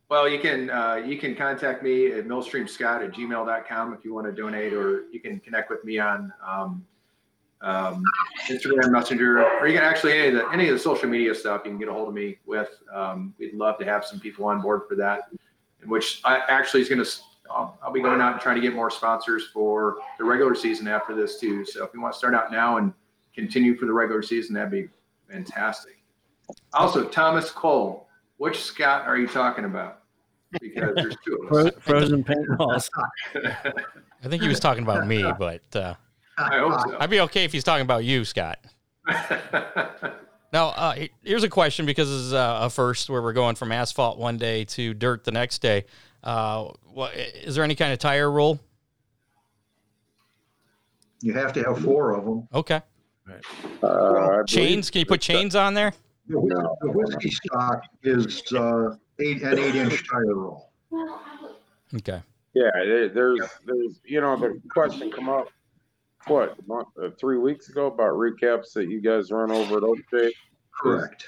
Well, you can contact me at millstreamscott@gmail.com if you want to donate, or you can connect with me on Instagram Messenger, or you can actually any of the social media stuff you can get a hold of me with. We'd love to have some people on board for that, which I'll be going out and trying to get more sponsors for the regular season after this too. So if you want to start out now and continue for the regular season, that'd be fantastic. Also, Thomas Cole, which Scott are you talking about? Because there's two of us. Frozen paintballs. I think he was talking about me, but I hope so. I'd be okay if he's talking about you, Scott. Now, here's a question, because this is a first where we're going from asphalt one day to dirt the next day. Is there any kind of tire rule? You have to have 4 of them. Okay. Right. Chains? Can you put chains on there? The whiskey stock is an 8-inch tire roll. Okay. Yeah, there's the question come up, 3 weeks ago about recaps that you guys run over at Oakshade? Correct.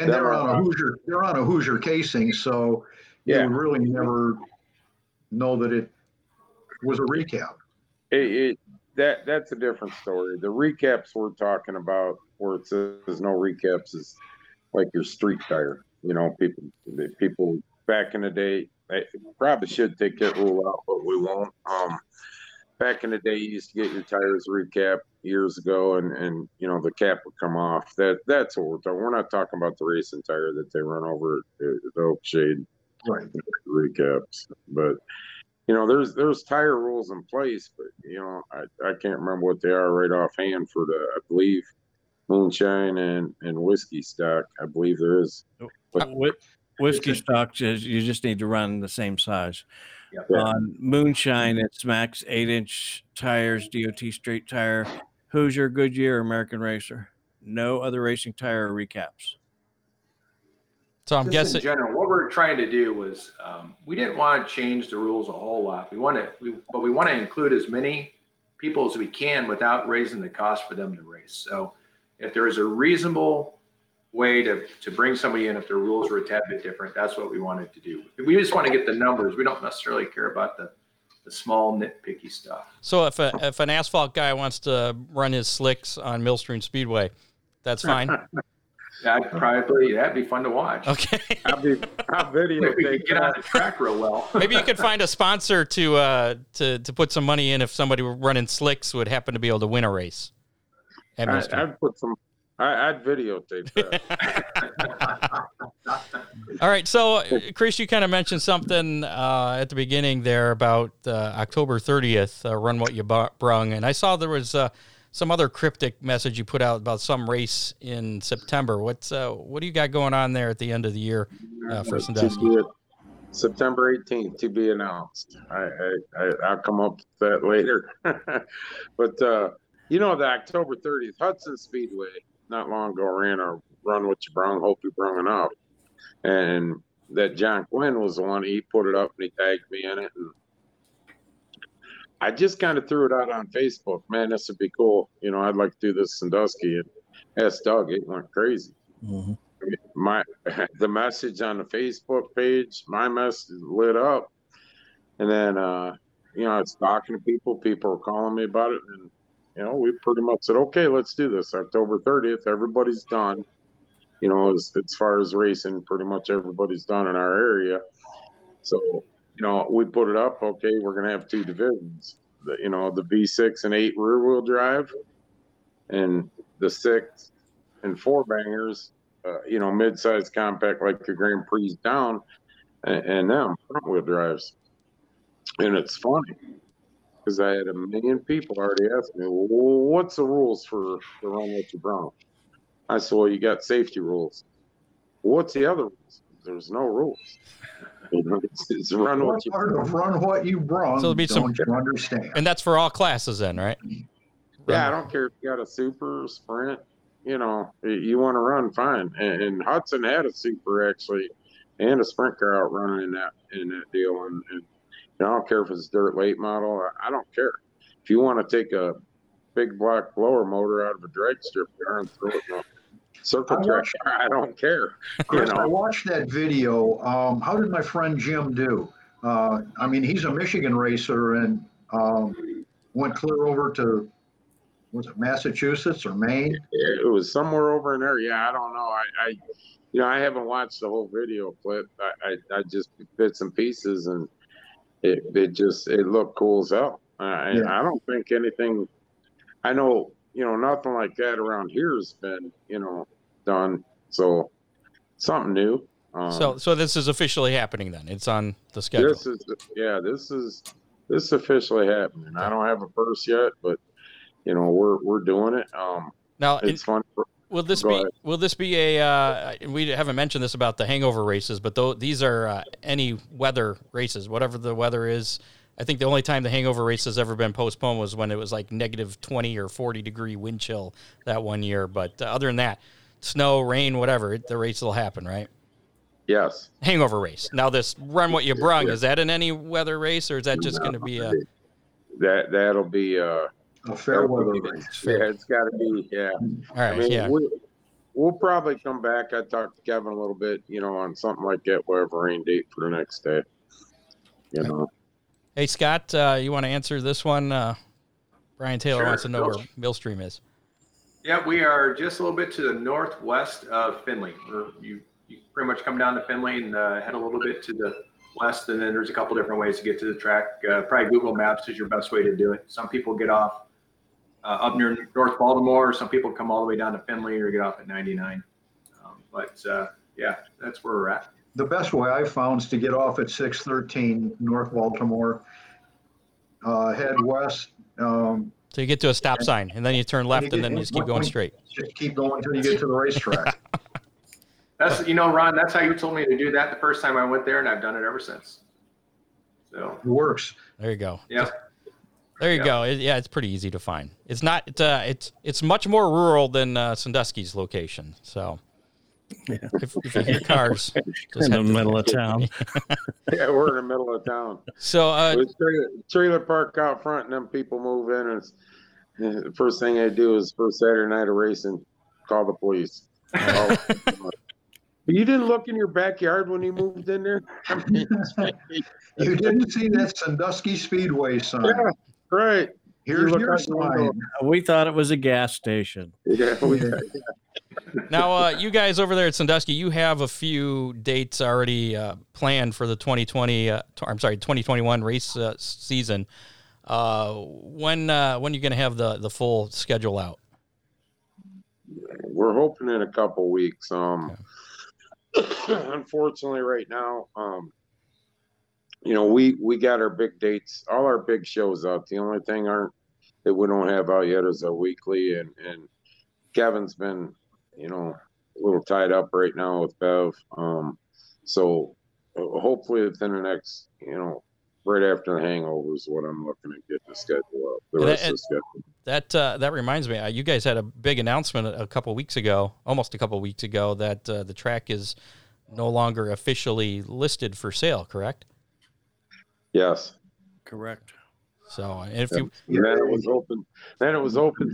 And they're on a Hoosier casing, so you really never know that it was a recap. That's a different story. The recaps we're talking about, where it says there's no recaps, is like your street tire. People back in the day, they probably should take that rule out, but we won't. Back in the day, you used to get your tires recapped years ago, and the cap would come off. That's what we're talking. We're not talking about the racing tire that they run over at Oakshade, right? Recaps, but there's tire rules in place, but I can't remember what they are right offhand for the, I believe, moonshine and whiskey stock. I believe there is. But whiskey stock says you just need to run the same size. Yeah. On moonshine, it's max 8-inch tires, DOT straight tire, Hoosier, Goodyear, American Racer. No other racing tire recaps. So I'm guessing in general, what we're trying to do was we didn't want to change the rules a whole lot. We want to include as many people as we can without raising the cost for them to race. So if there is a reasonable way to bring somebody in, if their rules were a tad bit different, that's what we wanted to do. We just want to get the numbers. We don't necessarily care about the small nitpicky stuff. So if an asphalt guy wants to run his slicks on Millstream Speedway, that's fine. That'd be fun to watch. Okay. I'll video get on the track real well. Maybe you could find a sponsor to put some money in if somebody running slicks would happen to be able to win a race. I'd videotape that. All right. So, Chris, you kind of mentioned something at the beginning there about October 30th, Run What You Brung. And I saw there was some other cryptic message you put out about some race in September. What do you got going on there at the end of the year for Sandusky? September 18th, to be announced. I'll come up with that later. But, the October 30th, Hudson Speedway, not long ago, ran our Run What You Brung, Hope You Brung It Up. And that John Quinn was the one, he put it up and he tagged me in it. And I just kind of threw it out on Facebook. Man, this would be cool. I'd like to do this Sandusky. And asked Doug, it went crazy. Mm-hmm. I mean, the message on the Facebook page, my message lit up. And then, I was talking to people. People were calling me about it. And, we pretty much said, okay, let's do this. October 30th, everybody's done. As far as racing, pretty much everybody's done in our area. So, we put it up. Okay, we're going to have 2 divisions. The V6 and 8 rear-wheel drive and the 6 and 4 bangers, mid-size compact like your Grand Prix down, and them front-wheel drives. And it's funny, because I had 1 million people already ask me, well, what's the rules for the Run What You Brung? I said, well, you got safety rules. Well, what's the other rules? There's no rules. It's Run What You Brung. Run What You Brung. So it'll be you understand. And that's for all classes then, right? Yeah, I don't care if you got a super sprint. You want to run, fine. And Hudson had a super, actually, and a sprint car out running in that deal. And I don't care if it's dirt late model. I don't care. If you want to take a big block blower motor out of a drag strip car and throw it circle direction. I don't care. Chris, you know? I watched that video. How did my friend Jim do? I mean, he's a Michigan racer and went clear over to, was it Massachusetts or Maine? It was somewhere over in there. Yeah, I don't know. I haven't watched the whole video clip. I just bits and pieces, and it looked cool as hell. And I don't think anything, I know, nothing like that around here has been, done. So something new. So this is officially happening then. It's on the schedule. This is officially happening. I don't have a purse yet, but we're doing it. Now it's fun. Will this be a? We haven't mentioned this about the hangover races, but these are any weather races, whatever the weather is. I think the only time the hangover race has ever been postponed was when it was like negative 20 or 40 degree wind chill that one year. But other than that, snow, rain, whatever, the race will happen, right? Yes. Hangover race. Now this Run What You Brung, is that in any weather race, or is that just going to be a... That'll be a fair weather race. Yeah, it's got to be, yeah. All right, We'll probably come back. I talked to Kevin a little bit, on something like that, whatever rain date for the next day, Okay. Hey, Scott, you want to answer this one? Brian Taylor wants to know where Millstream is. Yeah, we are just a little bit to the northwest of Findlay. You pretty much come down to Findlay and head a little bit to the west, and then there's a couple different ways to get to the track. Probably Google Maps is your best way to do it. Some people get off up near North Baltimore. Some people come all the way down to Findlay or get off at 99. That's where we're at. The best way I found is to get off at 613 North Baltimore, head west. So you get to a stop sign, and then you turn left, and then you just keep going straight. Just keep going until you get to the racetrack. Yeah. That's, Ron, that's how you told me to do that the first time I went there, and I've done it ever since. So it works. There you go. Yeah. There you go. Yeah, it's pretty easy to find. It's not. It's much more rural than Sandusky's location. So if you hear cars, just in the middle of town. Yeah, we're in the middle of town. So it's trailer park out front, and then people move in, and the first thing they do is for Saturday night of racing, call the police. You didn't look in your backyard when you moved in there? I mean, you didn't see that Sandusky Speedway sign. Yeah, right. Here's your sign. We thought it was a gas station. Yeah. Now, you guys over there at Sandusky, you have a few dates already planned for the 2021 race season. When are you going to have the full schedule out? We're hoping in a couple weeks. Unfortunately right now, we got our big dates, all our big shows out. The only thing that we don't have out yet is a weekly, and Kevin's been, a little tied up right now with Bev. So hopefully within the next, right after the hangover is what I'm looking to get the schedule up. That reminds me, you guys had a big announcement almost a couple weeks ago, that the track is no longer officially listed for sale, correct? Yes. Correct. So if it was open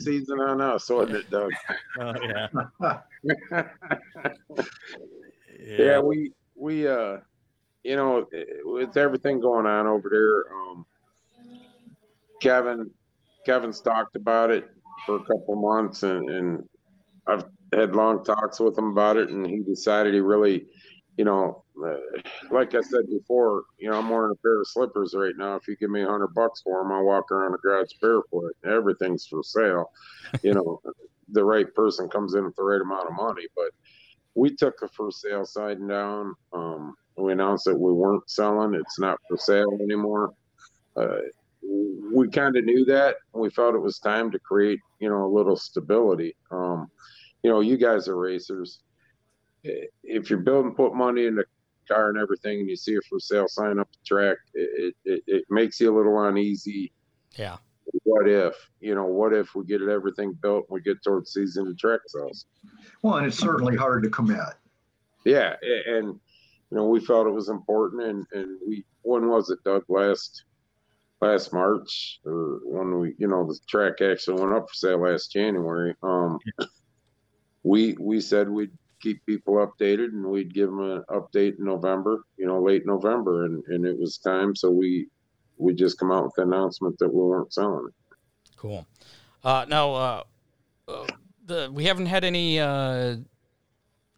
season on us, wasn't it, Doug? Oh, yeah. Yeah, we with everything going on over there, Kevin's talked about it for a couple months, and I've had long talks with him about it, and he decided he really, like I said before, I'm wearing a pair of slippers right now. If you give me $100 for them, I'll walk around the garage barefoot. Everything's for sale. The right person comes in with the right amount of money, but we took the for sale sign down. We announced that we weren't selling. It's not for sale anymore. We kind of knew that. We felt it was time to create, a little stability. You guys are racers. If you're building, put money in the car and everything, and you see a for sale sign up the track, it makes you a little uneasy. Yeah. What if we get everything built and we get towards season and track sales? Well, and it's certainly hard to commit. Yeah. And, we felt it was important, and we, when was it, Doug? Last March, or when we, the track actually went up for sale last January. we said we'd keep people updated, and we'd give them an update in November, late November, and it was time. So we just come out with the announcement that we weren't selling it. Cool. We haven't had any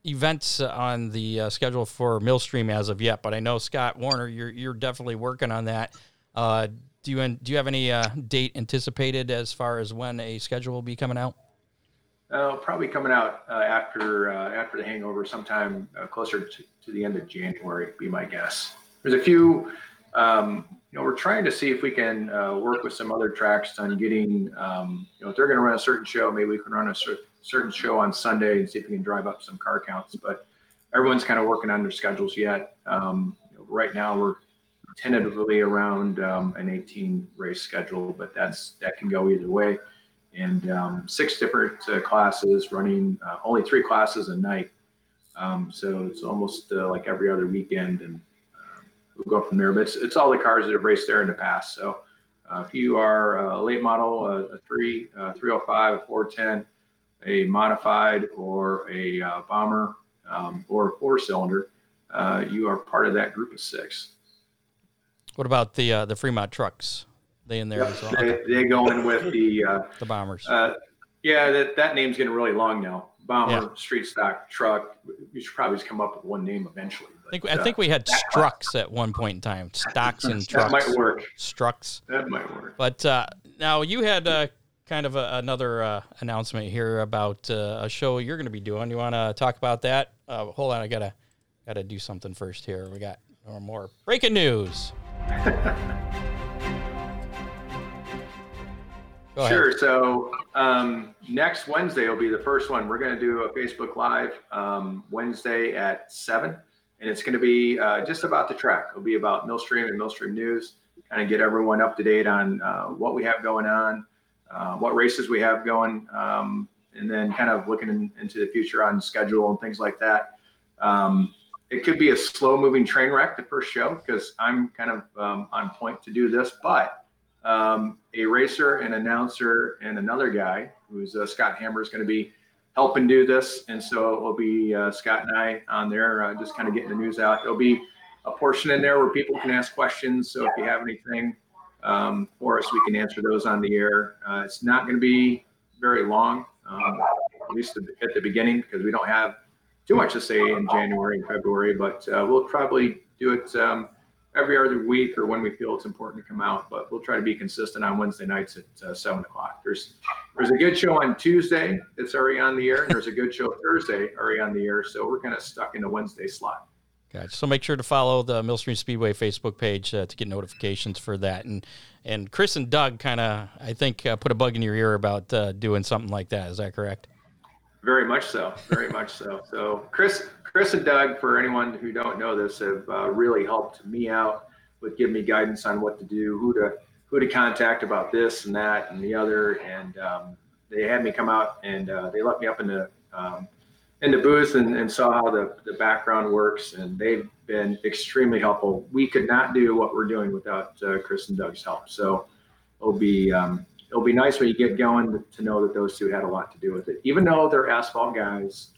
events on the schedule for Millstream as of yet, but I know Scott Warner, you're definitely working on that. Do you have any date anticipated as far as when a schedule will be coming out? Probably coming out after the hangover, sometime closer to the end of January, be my guess. There's a few. We're trying to see if we can work with some other tracks on getting, if they're going to run a certain show, maybe we can run a certain show on Sunday and see if we can drive up some car counts. But everyone's kind of working on their schedules yet. Right now, we're tentatively around an 18 race schedule, but that can go either way. And 6 different classes running, only 3 classes a night. So it's almost like every other weekend, and we'll go from there, but it's all the cars that have raced there in the past. So if you are a late model, a 305, a 410, a modified, or a bomber, or a 4-cylinder, you are part of that group of 6. What about the Fremont trucks? They in there as well? They go in with the bombers. That name's getting really long now. Bomber, street stock, truck. You should probably just come up with one name eventually. I think we had Strucks at one point in time. Stocks and Trucks. That might work. Strucks. That might work. But now you had kind of another announcement here about a show you're going to be doing. You want to talk about that? Hold on, I gotta do something first here. We got more breaking news. Sure. So next Wednesday will be the first one. We're going to do a Facebook Live Wednesday at 7:00, and it's going to be just about the track. It'll be about Millstream and Millstream News, kind of get everyone up to date on what we have going on, what races we have going, and then kind of looking into the future on schedule and things like that. It could be a slow-moving train wreck, the first show, because I'm kind of on point to do this, but a racer, an announcer, and another guy who's Scott Hammer is going to be helping do this. And so it will be Scott and I on there, just kind of getting the news out. There'll be a portion in there where people can ask questions. So if you have anything for us, we can answer those on the air. It's not going to be very long, at least at the beginning, because we don't have too much to say in January and February, but we'll probably do it every other week or when we feel it's important to come out, but we'll try to be consistent on Wednesday nights at 7:00. There's a good show on Tuesday that's already on the air, and there's a good show Thursday already on the air, so we're kind of stuck in the Wednesday slot. Gotcha. So make sure to follow the Millstream Speedway Facebook page to get notifications for that. And Chris and Doug kind of, I think, put a bug in your ear about doing something like that. Is that correct? Very much so. Very much so. So Chris and Doug, for anyone who don't know this, have really helped me out with giving me guidance on what to do, who to contact about this and that and the other. And they had me come out, and they let me up in the booth and saw how the background works. And they've been extremely helpful. We could not do what we're doing without Chris and Doug's help. So it'll be nice when you get going to know that those two had a lot to do with it, even though they're asphalt guys,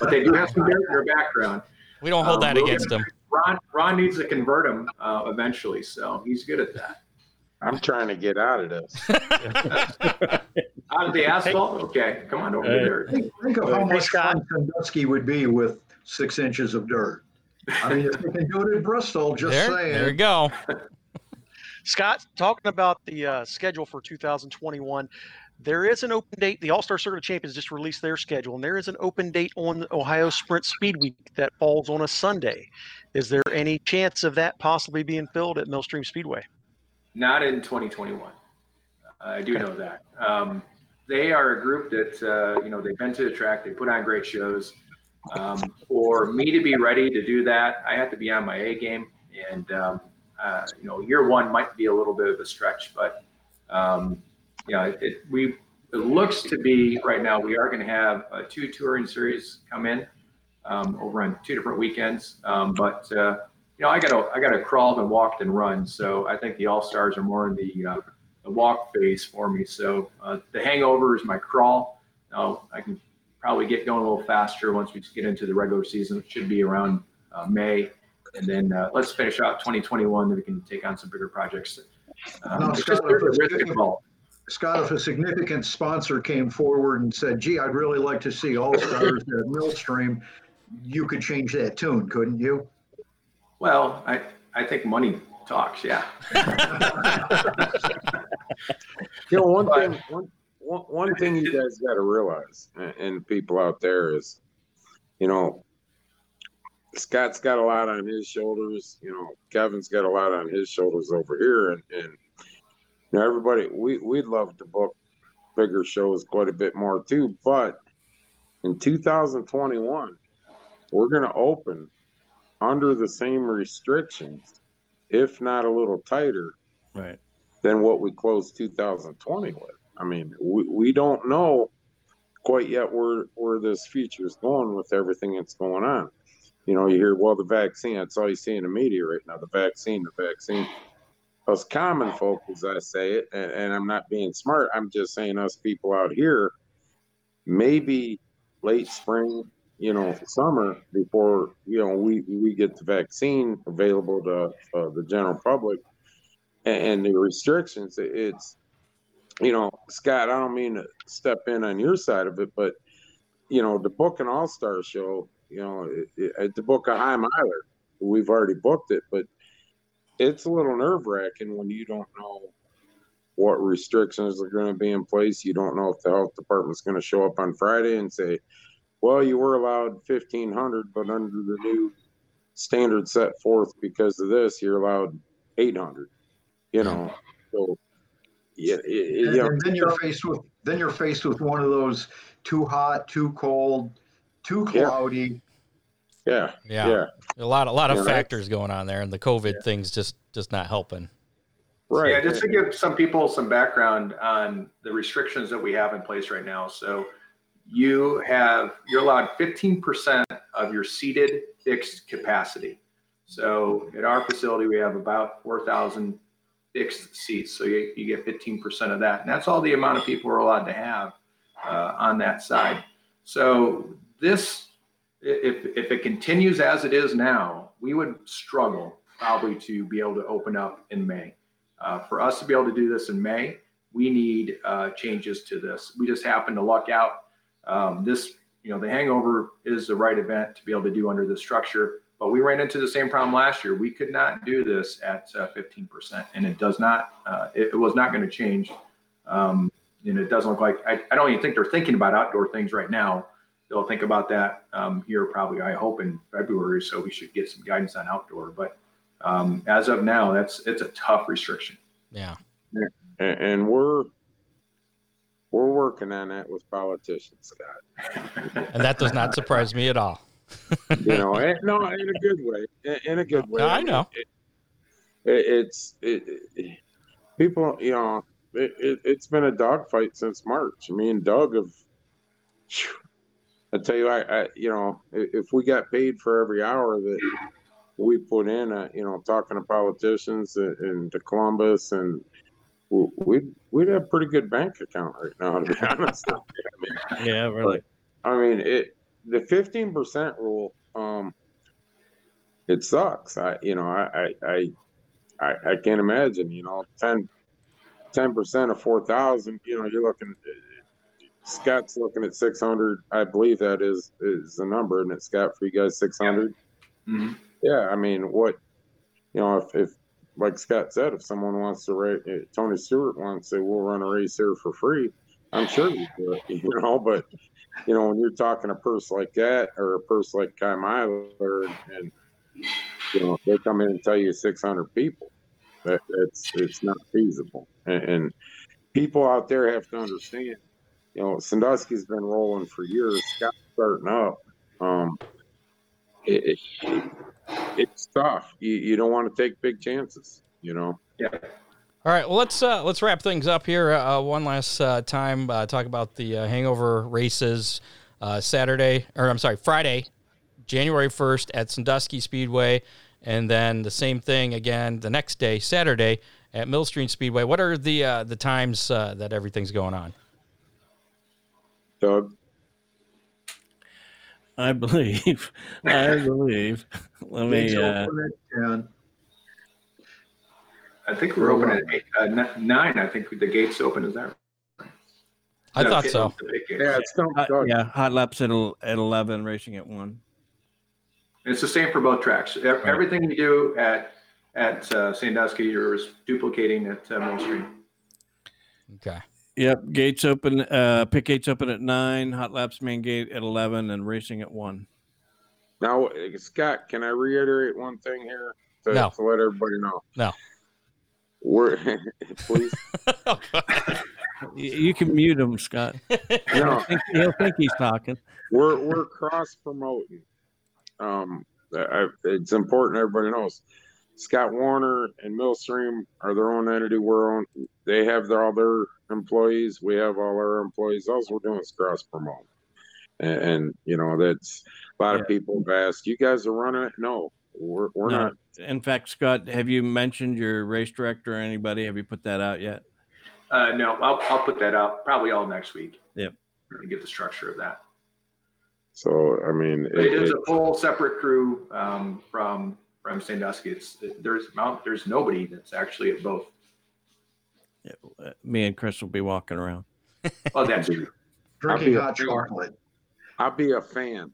but they do have some dirt in their background. We don't hold that against them. Ron needs to convert him eventually, so he's good at that. I'm trying to get out of this. Out of the asphalt? Okay, come on over to dirt. Think of how much fun Sandusky would be with 6 inches of dirt. I mean, if they can do it in Bristol, just saying. There you go. Scott, talking about the schedule for 2021, there is an open date. The All-Star Circuit of Champions just released their schedule, and there is an open date on Ohio Sprint Speed Week that falls on a Sunday. Is there any chance of that possibly being filled at Millstream Speedway? Not in 2021. I do know that. They are a group that, they've been to the track. They put on great shows. For me to be ready to do that, I have to be on my A game, and year one might be a little bit of a stretch, but it looks to be right now. We are going to have 2 touring series come in over on 2 different weekends. I gotta crawl and walk and run. So I think the All Stars are more in the walk phase for me. So the hangover is my crawl. Now I can probably get going a little faster once we get into the regular season. It should be around May. And then let's finish out 2021, then we can take on some bigger projects. Scott, if a significant sponsor came forward and said, gee, I'd really like to see all stars at Millstream, you could change that tune, couldn't you? Well, I think money talks, yeah. You know, one thing you guys got to realize, and people out there, is, you know, Scott's got a lot on his shoulders. You know, Kevin's got a lot on his shoulders over here. And you know, everybody, we'd love to book bigger shows quite a bit more too. But in 2021, we're going to open under the same restrictions, if not a little tighter, right, than what we closed 2020 with. I mean, we don't know quite yet where this future is going with everything that's going on. You know, you hear, well, the vaccine, that's all you see in the media right now, the vaccine. Us common folk, as I say it, and I'm not being smart, I'm just saying us people out here, maybe late spring, you know, summer, before, you know, we get the vaccine available to the general public, and the restrictions, it's, you know, Scott, I don't mean to step in on your side of it, but, you know, to book an all-star show, you know, to book a high miler, we've already booked it, but it's a little nerve-wracking when you don't know what restrictions are going to be in place. You don't know if the health department's going to show up on Friday and say, well, you were allowed 1,500, but under the new standard set forth because of this, you're allowed 800, you know. So, yeah. Then you're faced with one of those too hot, too cold, too cloudy. Yeah. A lot of factors going on there, and the COVID thing's just not helping. Right. So, just to give some people some background on the restrictions that we have in place right now. So you're allowed 15% of your seated fixed capacity. So at our facility, we have about 4,000 fixed seats. So you get 15% of that. And that's all the amount of people we're allowed to have on that side. So this, if it continues as it is now, we would struggle probably to be able to open up in May. For us to be able to do this in May, we need changes to this. We just happen to luck out. This, you know, the hangover is the right event to be able to do under this structure, but we ran into the same problem last year. We could not do this at 15%, and it does not, it was not going to change. And it doesn't look like, I don't even think they're thinking about outdoor things right now. They'll think about that here probably, I hope, in February, so we should get some guidance on outdoor. But as of now, it's a tough restriction. Yeah. And we're working on that with politicians, Scott. And that does not surprise me at all. You know, in a good way. I know. It's people, you know, it's been a dogfight since March. Me and Doug have... I tell you, I you know, if we got paid for every hour that we put in, you know, talking to politicians and to Columbus, and we'd have a pretty good bank account right now, to be honest. I mean, yeah, really. But, I mean, the 15% rule, it sucks. I can't imagine. You know, 10% of 4,000. You know, you're looking. Scott's looking at 600. I believe that is the number, and it's Scott for you guys 600. Mm-hmm. Yeah, I mean, what, you know, if like Scott said, if someone wants to race, Tony Stewart wants to, we'll run a race here for free. I'm sure you do it, you know. But you know, when you're talking a purse like that, or a purse like Kyle Larson, and you know, they come in and tell you 600 people, it's not feasible. And people out there have to understand. You know, Sandusky's been rolling for years. Scott's starting up. It's tough. You don't want to take big chances, you know? Yeah. All right. Well, let's wrap things up here one last time. Talk about the hangover races Friday, January 1st at Sandusky Speedway. And then the same thing again the next day, Saturday, at Millstream Speedway. What are the times that everything's going on? Doug. I believe. Let me. I think we're open at 9. I think the gates open. Is that right? I thought so. Yeah, it's still dark. Yeah, hot laps at 11, racing at 1. It's the same for both tracks. Everything you do at Sandusky, you're duplicating at Millstream. Okay. Yep. Gates open. Pit gates open at 9. Hot laps main gate at 11, and racing at 1. Now, Scott, can I reiterate one thing here to let everybody know? No. We're please. You can mute him, Scott. No. He'll think he's talking. We're cross promoting. It's important everybody knows. Scott Warner and Millstream are their own entity. They have all their employees. We have all our employees. All we're doing is cross promote. And that's a lot of people have asked, you guys are running it? No, we're not. In fact, Scott, have you mentioned your race director or anybody? Have you put that out yet? No, I'll put that out probably all next week. Yep. To get the structure of that. So, I mean, it is a whole separate crew from Sandusky. There's nobody that's actually at both. Yeah, me and Chris will be walking around. Oh, that's true. Drinking hot chocolate. I'll be a fan.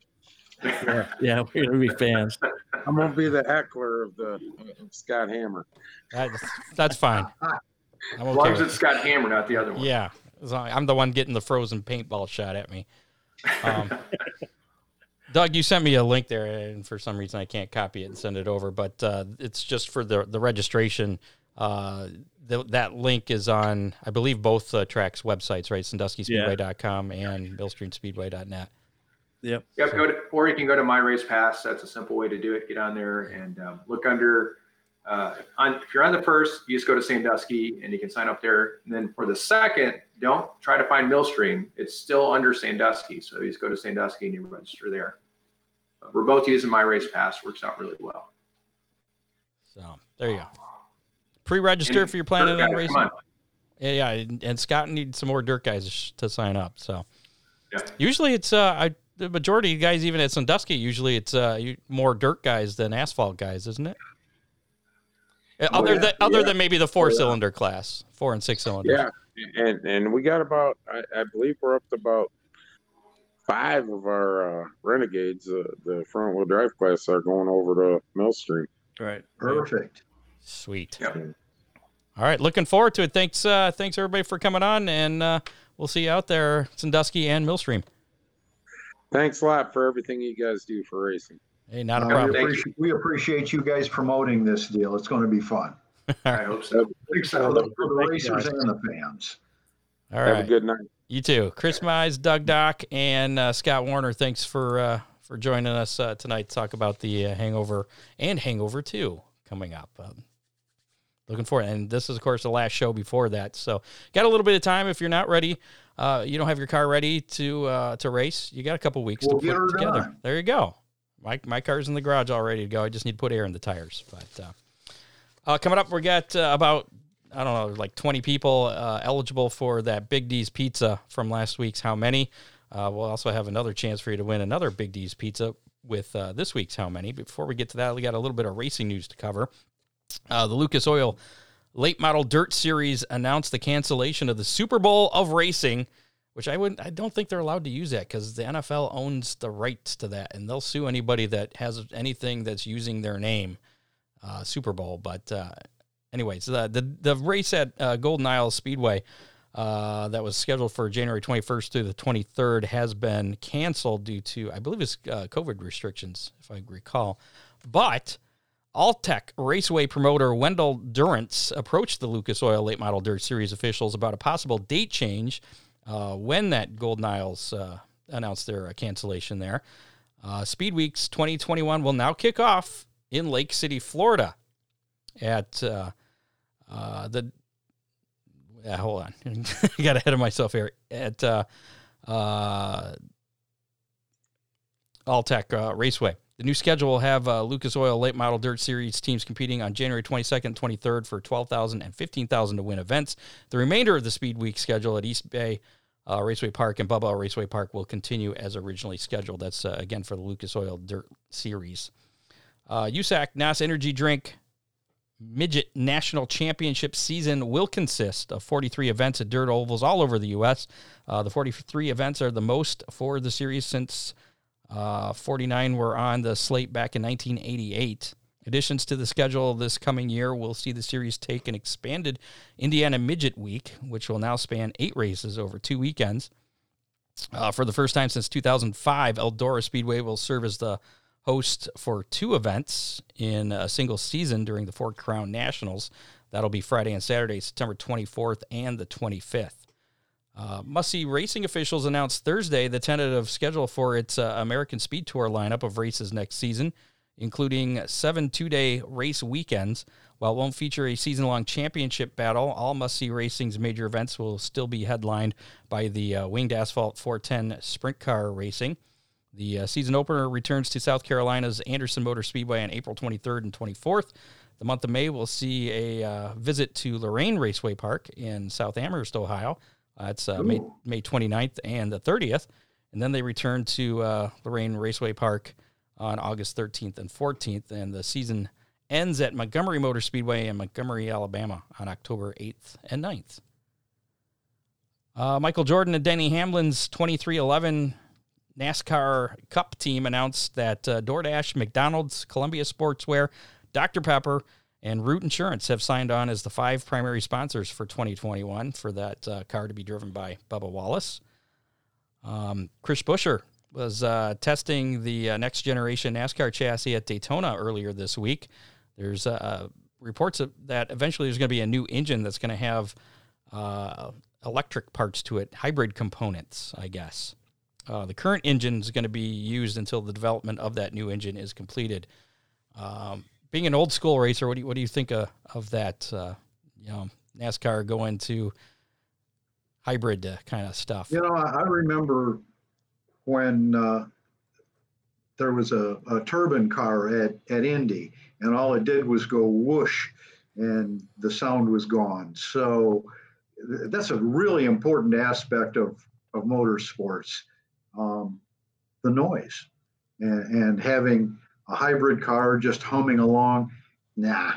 Yeah, we're gonna be fans. I'm gonna be the heckler of Scott Hammer. That's fine. I'm okay. As long as it's Scott Hammer, not the other one. Yeah, I'm the one getting the frozen paintball shot at me. Doug, you sent me a link there, and for some reason I can't copy it and send it over, but it's just for the registration. That link is on, I believe, both tracks' websites, right? SanduskySpeedway.com and MillstreamSpeedway.net. Yep. Or you can go to My Race Pass. That's a simple way to do it. Get on there and look under. If you're on the first, you just go to Sandusky and you can sign up there. And then for the second, don't try to find Millstream. It's still under Sandusky. So you just go to Sandusky and you register there. We're both using My Race Pass. Works out really well. So there you go. Pre-register if you're planning on racing. Yeah. And Scott needs some more dirt guys to sign up. So usually it's the majority of guys, even at Sandusky, usually it's more dirt guys than asphalt guys, isn't it? Other than maybe the four-cylinder class, 4 and 6 cylinders. Yeah, and we got about, I believe we're up to about 5 of our Renegades, the front-wheel drive class, are going over to Millstream. Right. Perfect. Sweet. Yep. All right, looking forward to it. Thanks everybody for coming on, and we'll see you out there, Sandusky and Millstream. Thanks a lot for everything you guys do for racing. Hey, not a problem. We appreciate you guys promoting this deal. It's going to be fun. All right. I hope so. For the racers and the fans. All right. Have a good night. You too. Chris Mize, Doug Dock, and Scott Warner, thanks for joining us tonight to talk about the Hangover and Hangover 2 coming up. Looking forward. And this is, of course, the last show before that. So got a little bit of time if you're not ready. You don't have your car ready to race. You got a couple weeks to put it together. Done. There you go. My car's in the garage all ready to go. I just need to put air in the tires. But coming up, we got about, I don't know, like 20 people eligible for that Big D's Pizza from last week's How Many. We'll also have another chance for you to win another Big D's Pizza with this week's How Many. Before we get to that, we got a little bit of racing news to cover. The Lucas Oil Late Model Dirt Series announced the cancellation of the Super Bowl of Racing, which I don't think they're allowed to use that because the NFL owns the rights to that, and they'll sue anybody that has anything that's using their name, Super Bowl. But anyways, the race at Golden Isles Speedway that was scheduled for January 21st through the 23rd has been canceled due to, I believe it's COVID restrictions, if I recall. But Alltech Raceway promoter Wendell Durrance approached the Lucas Oil Late Model Dirt Series officials about a possible date change when that Golden Isles announced their cancellation there. Speed Weeks 2021 will now kick off in Lake City, Florida at hold on. I got ahead of myself here. At Alltech Raceway. The new schedule will have Lucas Oil Late Model Dirt Series teams competing on January 22nd and 23rd for $12,000 and $15,000 to win events. The remainder of the Speed Week schedule at East Bay Raceway Park and Bubba Raceway Park will continue as originally scheduled. That's, again, for the Lucas Oil Dirt Series. USAC NAS Energy Drink Midget National Championship season will consist of 43 events at dirt ovals all over the U.S. The 43 events are the most for the series since 49 were on the slate back in 1988. Additions to the schedule this coming year will see the series take an expanded Indiana Midget Week, which will now span 8 races over 2 weekends. For the first time since 2005, Eldora Speedway will serve as the host for 2 events in a single season during the Fort Crown Nationals. That'll be Friday and Saturday, September 24th and the 25th. Must-see racing officials announced Thursday the tentative schedule for its American Speed Tour lineup of races next season, including 7 two-day race weekends. While it won't feature a season-long championship battle, all Must-See Racing's major events will still be headlined by the Winged Asphalt 410 Sprint Car Racing. The season opener returns to South Carolina's Anderson Motor Speedway on April 23rd and 24th. The month of May will see a visit to Lorain Raceway Park in South Amherst, Ohio. That's May 29th and the 30th. And then they return to Lorain Raceway Park on August 13th and 14th, and the season ends at Montgomery Motor Speedway in Montgomery, Alabama, on October 8th and 9th. Michael Jordan and Denny Hamlin's 2311 NASCAR Cup team announced that DoorDash, McDonald's, Columbia Sportswear, Dr. Pepper, and Root Insurance have signed on as the 5 primary sponsors for 2021 for that car to be driven by Bubba Wallace. Chris Buescher was testing the next generation NASCAR chassis at Daytona earlier this week. There's reports that eventually there's going to be a new engine that's going to have electric parts to it, hybrid components, I guess. The current engine is going to be used until the development of that new engine is completed. Being an old school racer, what do you think of that? NASCAR going to hybrid kind of stuff. I remember when there was a turbine car at Indy, and all it did was go whoosh, and the sound was gone. So that's a really important aspect of motorsports, the noise. And having a hybrid car just humming along, nah.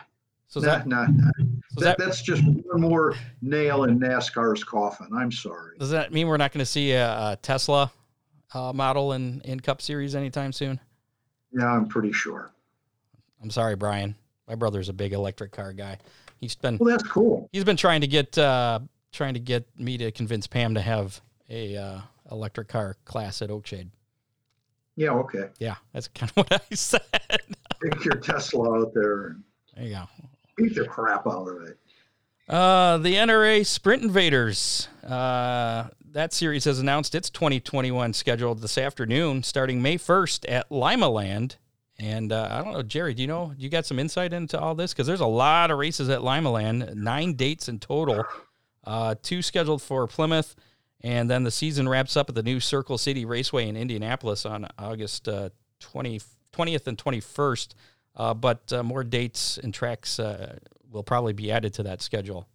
That's just one more nail in NASCAR's coffin. I'm sorry. Does that mean we're not going to see a Tesla model in Cup Series anytime soon? Yeah, I'm pretty sure. I'm sorry, Brian. My brother's a big electric car guy. That's cool. He's been trying to get me to convince Pam to have a electric car class at Oakshade. Yeah. Okay. Yeah, that's kind of what I said. Take your Tesla out there. There you go. Beat the crap out of it. The NRA Sprint Invaders. That series has announced its 2021 schedule this afternoon, starting May 1st at Lima Land. And I don't know, Jerry, do you know, you got some insight into all this? Because there's a lot of races at Lima Land, 9 dates in total, 2 scheduled for Plymouth. And then the season wraps up at the new Circle City Raceway in Indianapolis on August 20th and 21st. But more dates and tracks will probably be added to that schedule.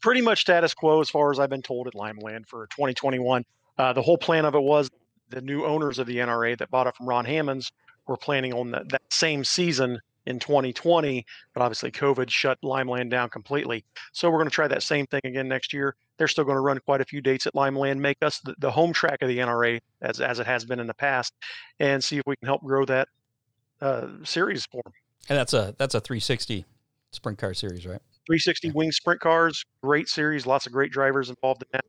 Pretty much status quo as far as I've been told at Lima Land for 2021. The whole plan of it was the new owners of the NRA that bought it from Ron Hammonds were planning on that same season in 2020, but obviously COVID shut Lima Land down completely. So we're going to try that same thing again next year. They're still going to run quite a few dates at Lima Land, make us the home track of the NRA as it has been in the past, and see if we can help grow that series for them. And that's a 360 sprint car series, right? 360 wing sprint cars, great series, lots of great drivers involved in that.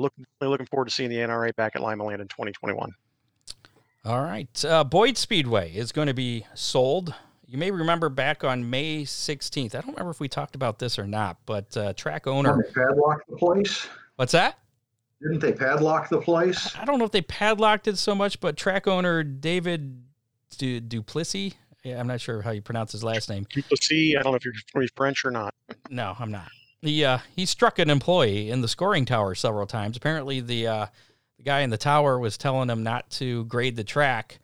Looking forward to seeing the NRA back at Lima Land in 2021. All right. Boyd Speedway is going to be sold. You may remember back on May 16th. I don't remember if we talked about this or not, but track owner. Didn't they padlock the place? What's that? Didn't they padlock the place? I don't know if they padlocked it so much, but track owner David Duplessis. Yeah, I'm not sure how you pronounce his last name. Duplessis. I don't know if you're French or not. No, I'm not. He struck an employee in the scoring tower several times. Apparently, the guy in the tower was telling him not to grade the track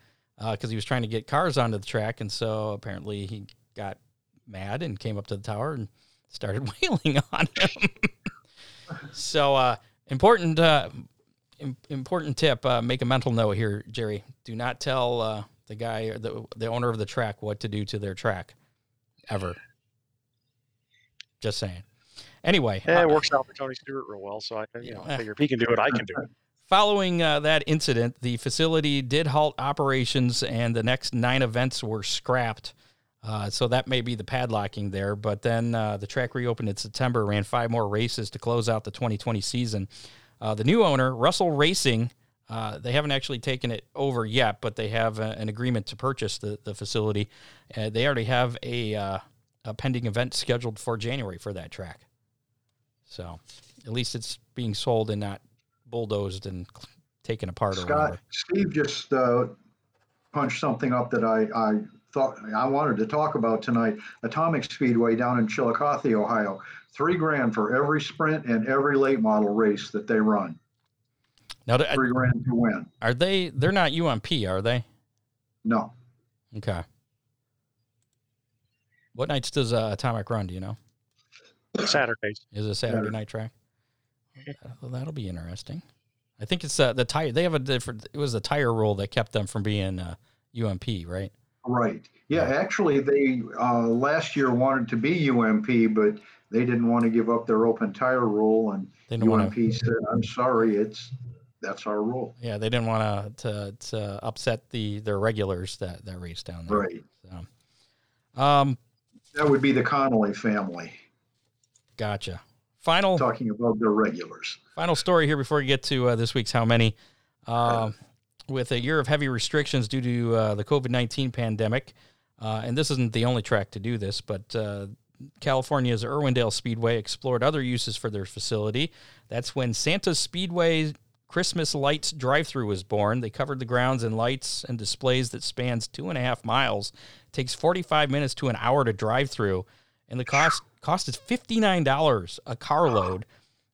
because he was trying to get cars onto the track, and so apparently he got mad and came up to the tower and started wailing on him. So Important tip. Make a mental note here, Jerry. Do not tell the guy or the owner of the track what to do to their track, ever. Just saying. Anyway, it works out for Tony Stewart real well. So I figure if he can do it, I can do it. Following that incident, the facility did halt operations, and the next 9 events were scrapped. So that may be the padlocking there. But then the track reopened in September, ran 5 more races to close out the 2020 season. The new owner, Russell Racing, they haven't actually taken it over yet, but they have an agreement to purchase the facility. They already have a pending event scheduled for January for that track. So at least it's being sold and not bulldozed and taken apart. Scott, or whatever. Steve just punched something up that I thought I wanted to talk about tonight. Atomic Speedway down in Chillicothe, Ohio. $3,000 for every sprint and every late model race that they run. Now, $3,000 to win. Are they? They're not UMP, are they? No. Okay. What nights does Atomic run? Do you know? Saturdays. Is it a Saturday night track? Well, that'll be interesting. I think it's the tire. They have a different. It was the tire rule that kept them from being UMP, right? Right. Yeah. Actually, they last year wanted to be UMP, but they didn't want to give up their open tire rule, and UMP said, "I'm sorry, that's our rule." Yeah, they didn't want to upset their regulars that race down there. Right. So, that would be the Connolly family. Gotcha. Final talking about their regulars. Final story here before we get to this week's How Many. With a year of heavy restrictions due to the COVID-19 pandemic, and this isn't the only track to do this, but California's Irwindale Speedway explored other uses for their facility. That's when Santa Speedway Christmas Lights Drive-Thru was born. They covered the grounds in lights and displays that spans 2.5 miles. It takes 45 minutes to an hour to drive through, and the cost is $59 a carload.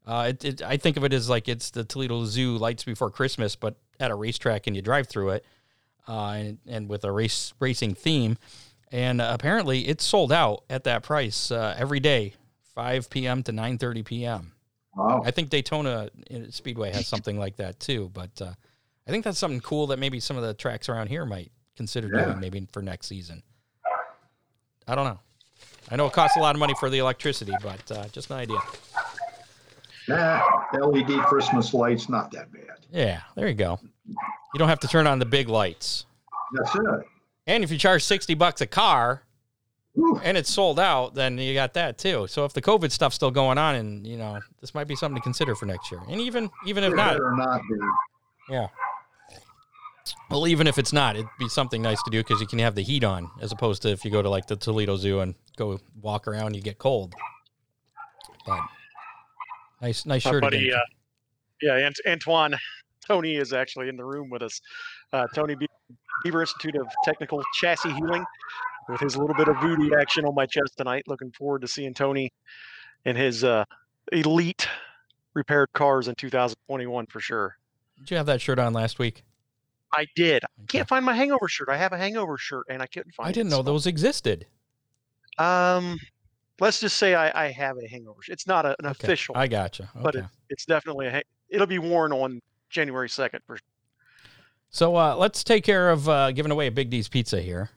I think of it as like it's the Toledo Zoo Lights Before Christmas, but at a racetrack, and you drive through it, and with a racing theme. And apparently it's sold out at that price every day, 5 p.m. to 9:30 p.m. Wow. I think Daytona Speedway has something like that too, but I think that's something cool that maybe some of the tracks around here might consider doing maybe for next season. I don't know. I know it costs a lot of money for the electricity, but just an idea. Nah, LED Christmas lights, not that bad. Yeah, there you go. You don't have to turn on the big lights. That's it. And if you charge $60 a car, whew, and it's sold out, then you got that too. So if the COVID stuff's still going on, and this might be something to consider for next year. And even if not, or not, dude. Yeah. Well, even if it's not, it'd be something nice to do because you can have the heat on, as opposed to if you go to like the Toledo Zoo and go walk around, you get cold. But nice shirt. Buddy, Antoine Tony is actually in the room with us. Tony, Beaver Institute of Technical Chassis Healing, with his little bit of voodoo action on my chest tonight. Looking forward to seeing Tony and his elite repaired cars in 2021 for sure. Did you have that shirt on last week? I did. I can't find my hangover shirt. I have a hangover shirt, and I couldn't find it. I didn't know those existed. Let's just say I have a hangover shirt. It's not an official. I gotcha. Okay. But it's definitely it'll be worn on January 2nd. So let's take care of giving away a Big D's Pizza here.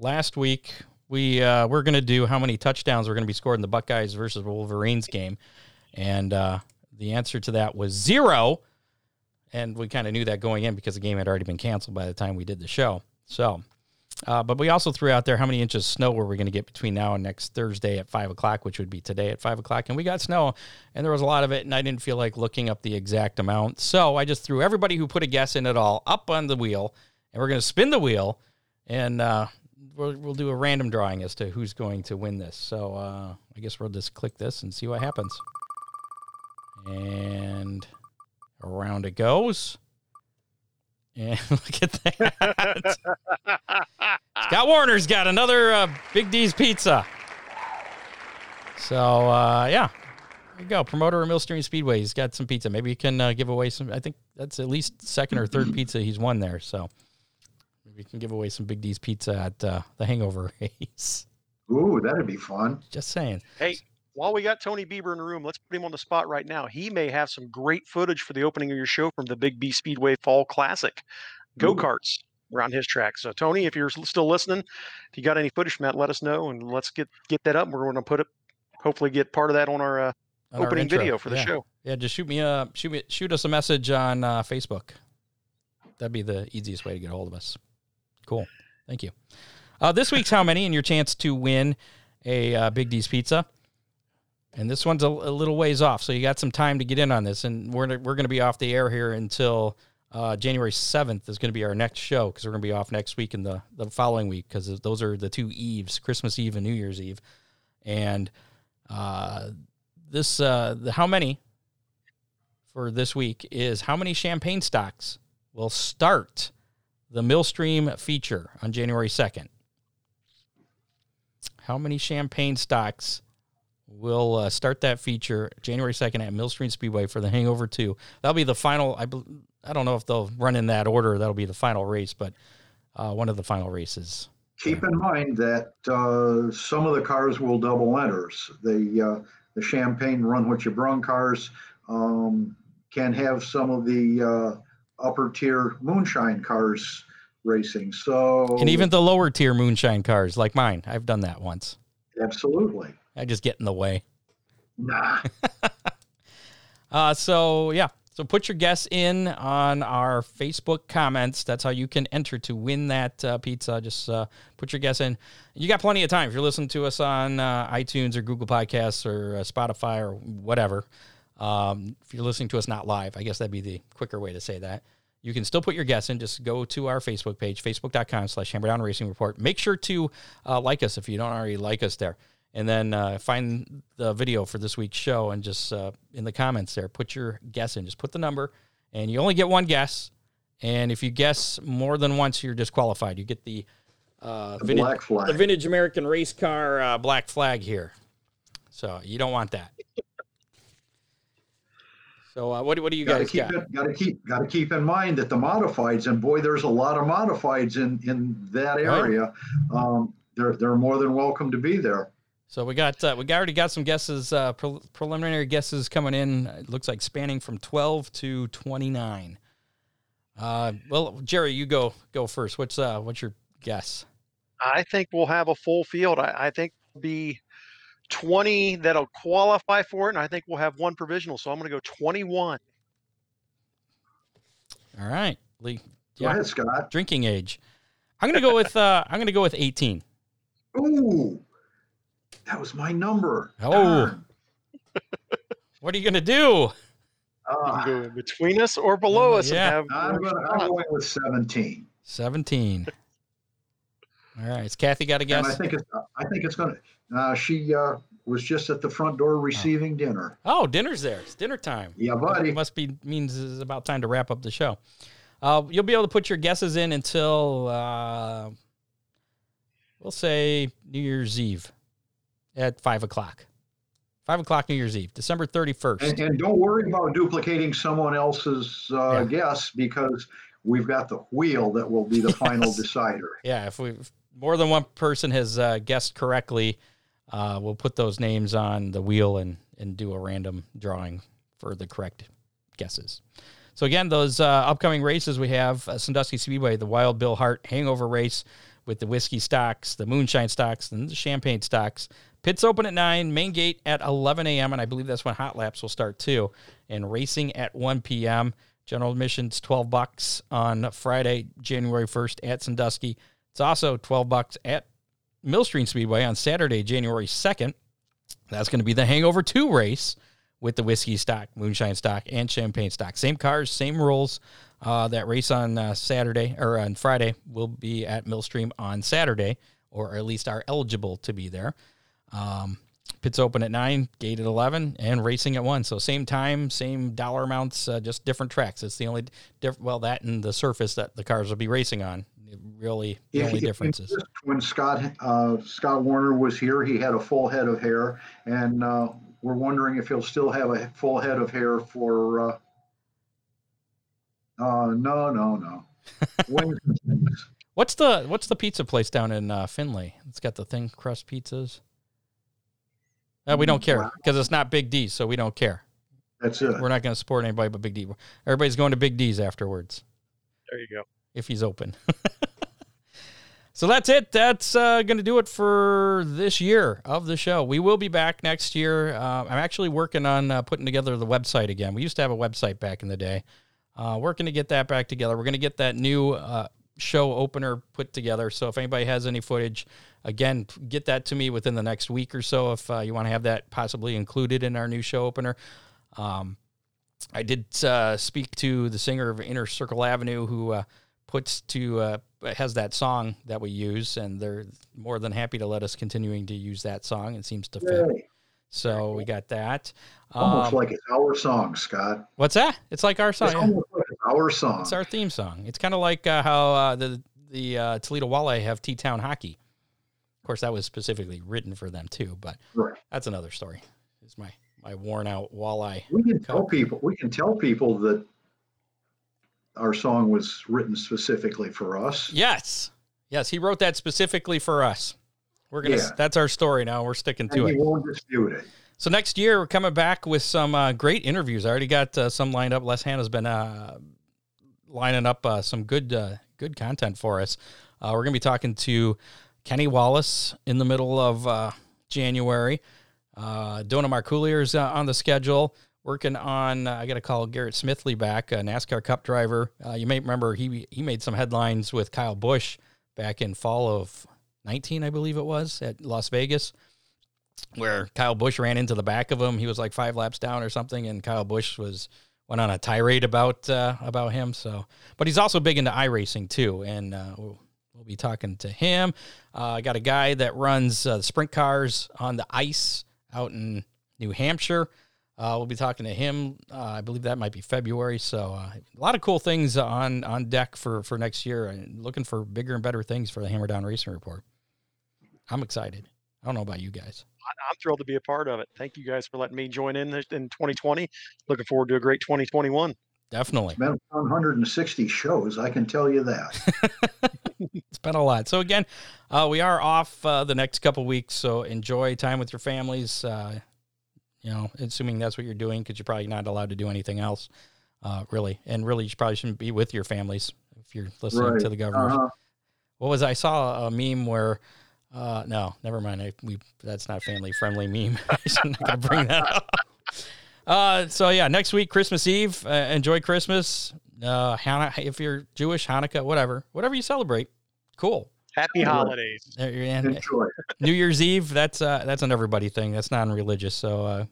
Last week, we're going to do how many touchdowns were going to be scored in the Buckeyes versus Wolverines game. And the answer to that was 0. And we kind of knew that going in because the game had already been canceled by the time we did the show. So, but we also threw out there how many inches of snow were we going to get between now and next Thursday at 5 o'clock, which would be today at 5 o'clock. And we got snow, and there was a lot of it, and I didn't feel like looking up the exact amount. So I just threw everybody who put a guess in at all up on the wheel, and we're going to spin the wheel, and we'll do a random drawing as to who's going to win this. So I guess we'll just click this and see what happens. And around it goes. And look at that. Scott Warner's got another Big D's Pizza. So, there you go. Promoter of Millstream Speedway. He's got some pizza. Maybe he can give away some. I think that's at least second or third pizza he's won there. So maybe we can give away some Big D's Pizza at the Hangover Race. Ooh, that'd be fun. Just saying. Hey. while we got Tony Bieber in the room, let's put him on the spot right now. He may have some great footage for the opening of your show from the Big B Speedway Fall Classic go-karts around his track. So Tony, if you're still listening, if you got any footage from that, let us know and let's get that up. We're going to put it, hopefully get part of that on our opening video for the show. Yeah, just shoot us a message on Facebook. That'd be the easiest way to get a hold of us. Cool. Thank you. This week's How Many and your chance to win a Big D's Pizza. And this one's a little ways off, so you got some time to get in on this. And we're going to be off the air here until January 7th is going to be our next show because we're going to be off next week and the following week because those are the two eves, Christmas Eve and New Year's Eve. And the How Many for this week is how many champagne stocks will start the Millstream feature on January 2nd. How many champagne stocks will start that feature January 2nd at Millstream Speedway for the Hangover 2? That'll be the final. I don't know if they'll run in that order. That'll be the final race, but one of the final races. Keep in mind that some of the cars will double enters. The champagne run what you brung cars can have some of the upper tier moonshine cars racing. And even the lower tier moonshine cars like mine. I've done that once. Absolutely. I just get in the way. Nah. So put your guess in on our Facebook comments. That's how you can enter to win that pizza. Just put your guess in. You got plenty of time. If you're listening to us on iTunes or Google Podcasts or Spotify or whatever, if you're listening to us not live, I guess that'd be the quicker way to say that. You can still put your guess in. Just go to our Facebook page, facebook.com/HammerdownRacingReport. Make sure to like us if you don't already like us there. And then find the video for this week's show and just in the comments there, put your guess in. Just put the number, and you only get one guess. And if you guess more than once, you're disqualified. You get the vintage American race car black flag here. So you don't want that. So what do you guys got? Got to keep in mind that the modifieds, and boy, there's a lot of modifieds in that area. Right. They're more than welcome to be there. So we already got some guesses, preliminary guesses coming in. It looks like spanning from 12 to 29. Well, Jerry, you go first. What's your guess? I think we'll have a full field. I think it'll be 20 that'll qualify for it, and I think we'll have one provisional. So I'm going to go 21. All right, Lee. Yeah. Go ahead, Scott. Drinking age. I'm going to go with 18. Ooh. That was my number. Oh, what are you going to do? Go between us or below us? Yeah. And I'm going with 17. 17. All right. Has Kathy got a guess? And I think it's going to, she was just at the front door receiving dinner. Oh, dinner's there. It's dinner time. Yeah, buddy. It means it's about time to wrap up the show. You'll be able to put your guesses in until, we'll say New Year's Eve. At 5 o'clock. 5 o'clock New Year's Eve, December 31st. And don't worry about duplicating someone else's guess because we've got the wheel that will be the final decider. Yeah, if more than one person has guessed correctly, we'll put those names on the wheel and do a random drawing for the correct guesses. So again, those upcoming races we have, Sandusky Speedway, the Wild Bill Hart Hangover Race with the whiskey stocks, the moonshine stocks, and the champagne stocks. Pits open at 9, main gate at 11 a.m., and I believe that's when hot laps will start, too, and racing at 1 p.m. General admission's $12 on Friday, January 1st at Sandusky. It's also $12 at Millstream Speedway on Saturday, January 2nd. That's going to be the Hangover 2 race with the whiskey stock, moonshine stock, and champagne stock. Same cars, same rules. That race on Saturday or on Friday will be at Millstream on Saturday, or at least are eligible to be there. Pits open at 9, gate at 11, and racing at 1. So same time, same dollar amounts, just different tracks. It's the only that and the surface that the cars will be racing on. Really, the only differences. When Scott Warner was here, he had a full head of hair, and we're wondering if he'll still have a full head of hair for. No. What's the pizza place down in Findlay? It's got the thin crust pizzas. We don't care because it's not Big D, so we don't care. That's it. We're not going to support anybody but Big D. Everybody's going to Big D's afterwards. There you go. If he's open. So that's it. That's going to do it for this year of the show. We will be back next year. I'm actually working on putting together the website again. We used to have a website back in the day. Working to get that back together. We're going to get that new show opener put together. So if anybody has any footage, again, get that to me within the next week or so if you want to have that possibly included in our new show opener. I did speak to the singer of Inner Circle Avenue who has that song that we use, and they're more than happy to let us continuing to use that song. It seems to fit. Really? So we got that. Almost like it's our song, Scott. What's that? It's like our song. It's almost like our song. It's our theme song. It's kind of like how the Toledo Walleye have T-Town Hockey. Of course, that was specifically written for them too, but That's another story. It's my worn out walleye. We can tell people that our song was written specifically for us. Yes, he wrote that specifically for us. We're gonna. Yeah. That's our story now. We're sticking to it. We won't dispute it. So next year we're coming back with some great interviews. I already got some lined up. Les Hanna's been lining up some good content for us. We're gonna be talking to Kenny Wallace in the middle of January. Donna Marcoulier's on the schedule. Working on, I got to call Garrett Smithley back, a NASCAR Cup driver. You may remember he made some headlines with Kyle Busch back in fall of 19, I believe it was, at Las Vegas, where Kyle Busch ran into the back of him. He was like 5 laps down or something, and Kyle Busch went on a tirade about him. So, but he's also big into iRacing too, and we'll be talking to him. I got a guy that runs sprint cars on the ice out in New Hampshire. We'll be talking to him. I believe that might be February. So a lot of cool things on deck for next year, and looking for bigger and better things for the Hammer Down Racing Report. I'm excited. I don't know about you guys. I'm thrilled to be a part of it. Thank you guys for letting me join in 2020. Looking forward to a great 2021. Definitely. It's been 160 shows, I can tell you that. It's been a lot. So again, we are off the next couple weeks, so enjoy time with your families. You know, assuming that's what you're doing, because you're probably not allowed to do anything else, really. And really, you probably shouldn't be with your families if you're listening to the governor. Uh-huh. I saw a meme where, no, never mind. That's not family-friendly meme. I shouldn't have to bring that up. So, yeah, next week, Christmas Eve. Enjoy Christmas. If you're Jewish, Hanukkah, whatever you celebrate. Cool. Happy holidays. Enjoy. New Year's Eve, that's an everybody thing. That's non-religious, so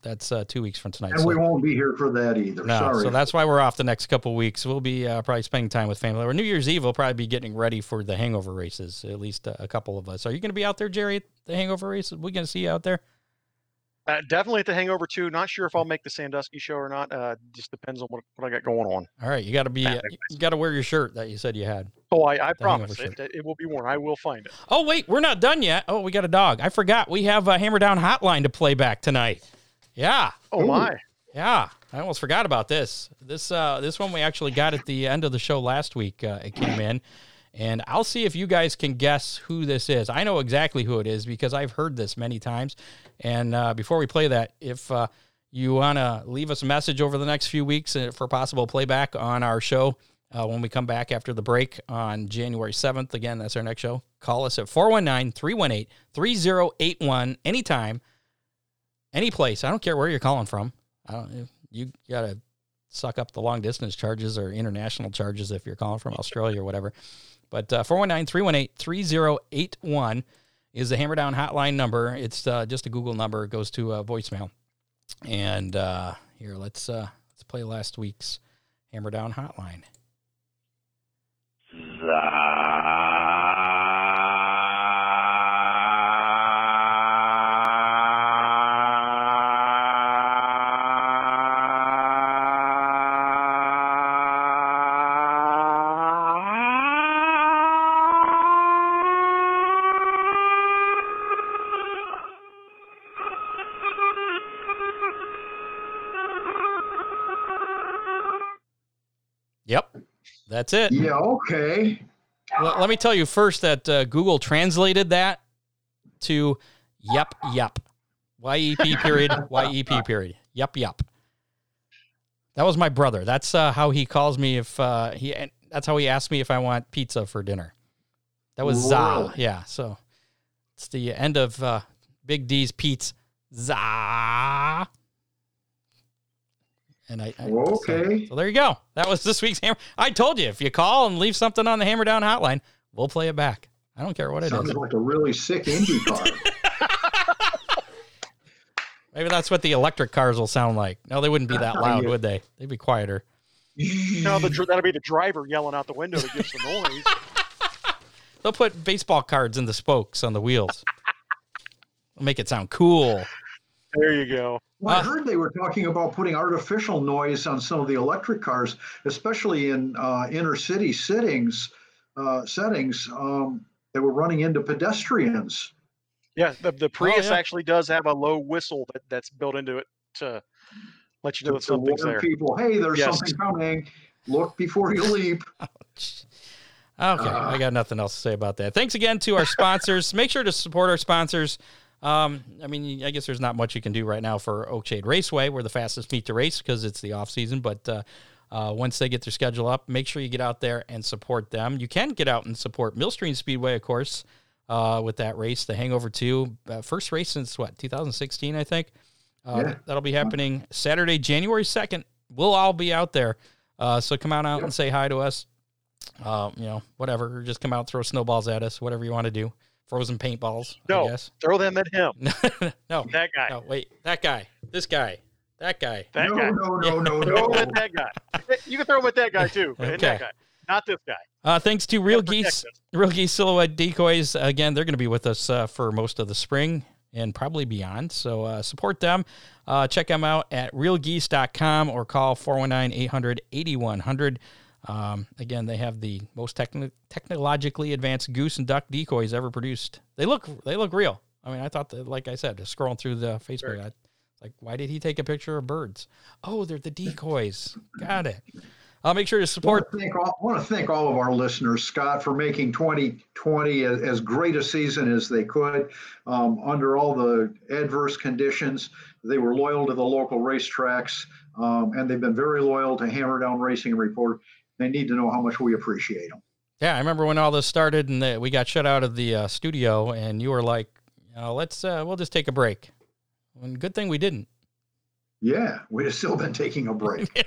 that's 2 weeks from tonight. And we won't be here for that either. No, sorry. So that's why we're off the next couple weeks. We'll be probably spending time with family. Or New Year's Eve, we'll probably be getting ready for the hangover races, at least a couple of us. Are you going to be out there, Jerry, at the hangover races? Are we going to see you out there? Definitely at the hangover, too. Not sure if I'll make the Sandusky show or not. Just depends on what I got going on. All right. You got to wear your shirt that you said you had. Oh, I promise. It will be worn. I will find it. Oh, wait. We're not done yet. Oh, we got a dog. I forgot. We have a Hammer Down Hotline to play back tonight. Yeah. Oh, my. Yeah. I almost forgot about this. This one we actually got at the end of the show last week. It came in. And I'll see if you guys can guess who this is. I know exactly who it is because I've heard this many times. And before we play that, if you want to leave us a message over the next few weeks for possible playback on our show when we come back after the break on January 7th, again, that's our next show, call us at 419-318-3081 anytime, any place. I don't care where you're calling from. You got to suck up the long-distance charges or international charges if you're calling from Australia or whatever. But 419-318-3081 is the Hammer Down Hotline number. It's just a Google number. It goes to voicemail. And here, let's play last week's Hammer Down Hotline. That's it. Yeah, okay. Well, let me tell you first that Google translated that to yep. YEP period, YEP period. Yup, yup. That was my brother. That's how he calls me if he. That's how he asked me if I want pizza for dinner. That was Za. Yeah, so it's the end of Big D's Pizza. Za. And I okay. So there you go. That was this week's hammer. I told you if you call and leave something on the Hammer Down Hotline, we'll play it back. I don't care what it sounds is. Sounds like a really sick Indy car. Maybe that's what the electric cars will sound like. No, they wouldn't be that loud, would they? They'd be quieter. No, that'll be the driver yelling out the window to get some noise. They'll put baseball cards in the spokes on the wheels. They'll make it sound cool. There you go. Well, I heard they were talking about putting artificial noise on some of the electric cars, especially in inner city settings. They were running into pedestrians. Yeah, the Prius actually does have a low whistle that's built into it to let you know that something's there. People, hey, there's something coming. Look before you leap. Ouch. Okay, I got nothing else to say about that. Thanks again to our sponsors. Make sure to support our sponsors. I mean, I guess there's not much you can do right now for Oakshade Raceway. We're the fastest meet to race because it's the off season, but once they get their schedule up, make sure you get out there and support them. You can get out and support Millstream Speedway, of course. With that race, the Hangover 2, first race since, 2016, I think. That'll be happening Saturday, January 2nd. We'll all be out there. So come on out and say hi to us. Whatever. Just come out, throw snowballs at us, whatever you want to do. Frozen paintballs, I guess. Throw them at him. No. That guy. No, wait. That guy. This guy. That guy. That guy. No. That guy. You can throw them at that guy, too. Okay. At that guy. Not this guy. Thanks to Real Geese Silhouette Decoys. Again, they're going to be with us for most of the spring and probably beyond. So support them. Check them out at realgeese.com or call 419-800-8100. Again, they have the most technologically advanced goose and duck decoys ever produced. They look real. I mean, I thought that, like I said, just scrolling through the Facebook, why did he take a picture of birds? Oh, they're the decoys. Got it. I'll make sure to support. I want to thank all of our listeners, Scott, for making 2020 as great a season as they could under all the adverse conditions. They were loyal to the local racetracks, and they've been very loyal to Hammer Down Racing Report. They need to know how much we appreciate them. Yeah, I remember when all this started and we got shut out of the studio, and you were like, we'll just take a break. And good thing we didn't. Yeah, we'd have still been taking a break. Yeah,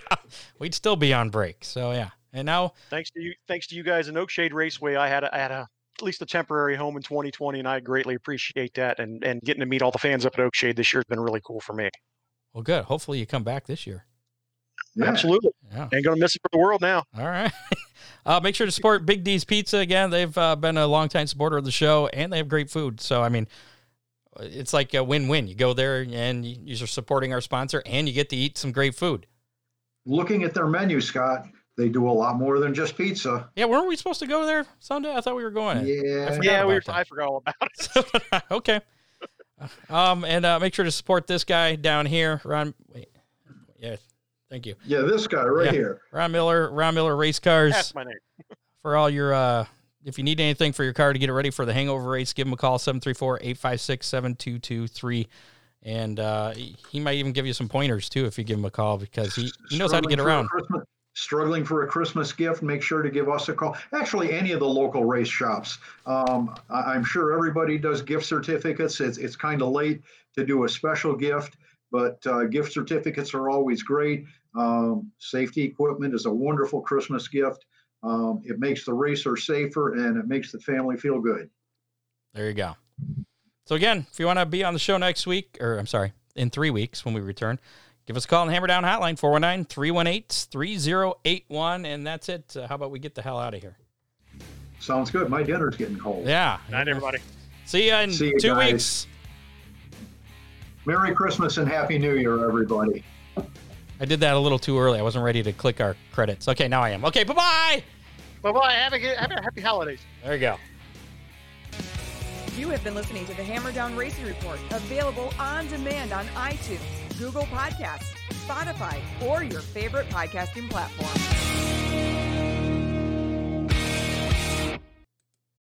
we'd still be on break. So yeah, and now thanks to you guys in Oakshade Raceway, I had at least a temporary home in 2020, and I greatly appreciate that. And getting to meet all the fans up at Oakshade this year has been really cool for me. Well, good. Hopefully, you come back this year. Yeah. Absolutely. Yeah. Ain't gonna miss it for the world now. All right. Make sure to support Big D's Pizza again. They've been a longtime supporter of the show, and they have great food. So I mean. It's like a win-win. You go there and you're supporting our sponsor and you get to eat some great food. Looking at their menu, Scott, they do a lot more than just pizza. Yeah. Weren't we supposed to go there someday? I thought we were going. Yeah. I forgot all about it. Okay. And make sure to support this guy down here. Ron. Wait. Yeah. Thank you. Yeah. This guy here. Ron Miller Race Cars. That's my name. For all your, if you need anything for your car to get it ready for the hangover race, give him a call, 734-856-7223. And he might even give you some pointers, too, if you give him a call, because he knows how to get around. Struggling for a Christmas gift, make sure to give us a call. Actually, any of the local race shops. I'm sure everybody does gift certificates. It's kind of late to do a special gift, but gift certificates are always great. Safety equipment is a wonderful Christmas gift. It makes the racer safer and it makes the family feel good. There you go. So again, if you want to be on the show next week, in 3 weeks when we return, give us a call on the Hammer Down Hotline, 419-318-3081. And that's it. How about we get the hell out of here? Sounds good. My dinner's getting cold. Yeah. Night, everybody. See you in 2 weeks. Merry Christmas and Happy New Year, everybody. I did that a little too early. I wasn't ready to click our credits. Okay, now I am. Okay, bye-bye. Bye-bye. Have a happy holidays. There you go. You have been listening to the Hammer Down Racing Report, available on demand on iTunes, Google Podcasts, Spotify, or your favorite podcasting platform.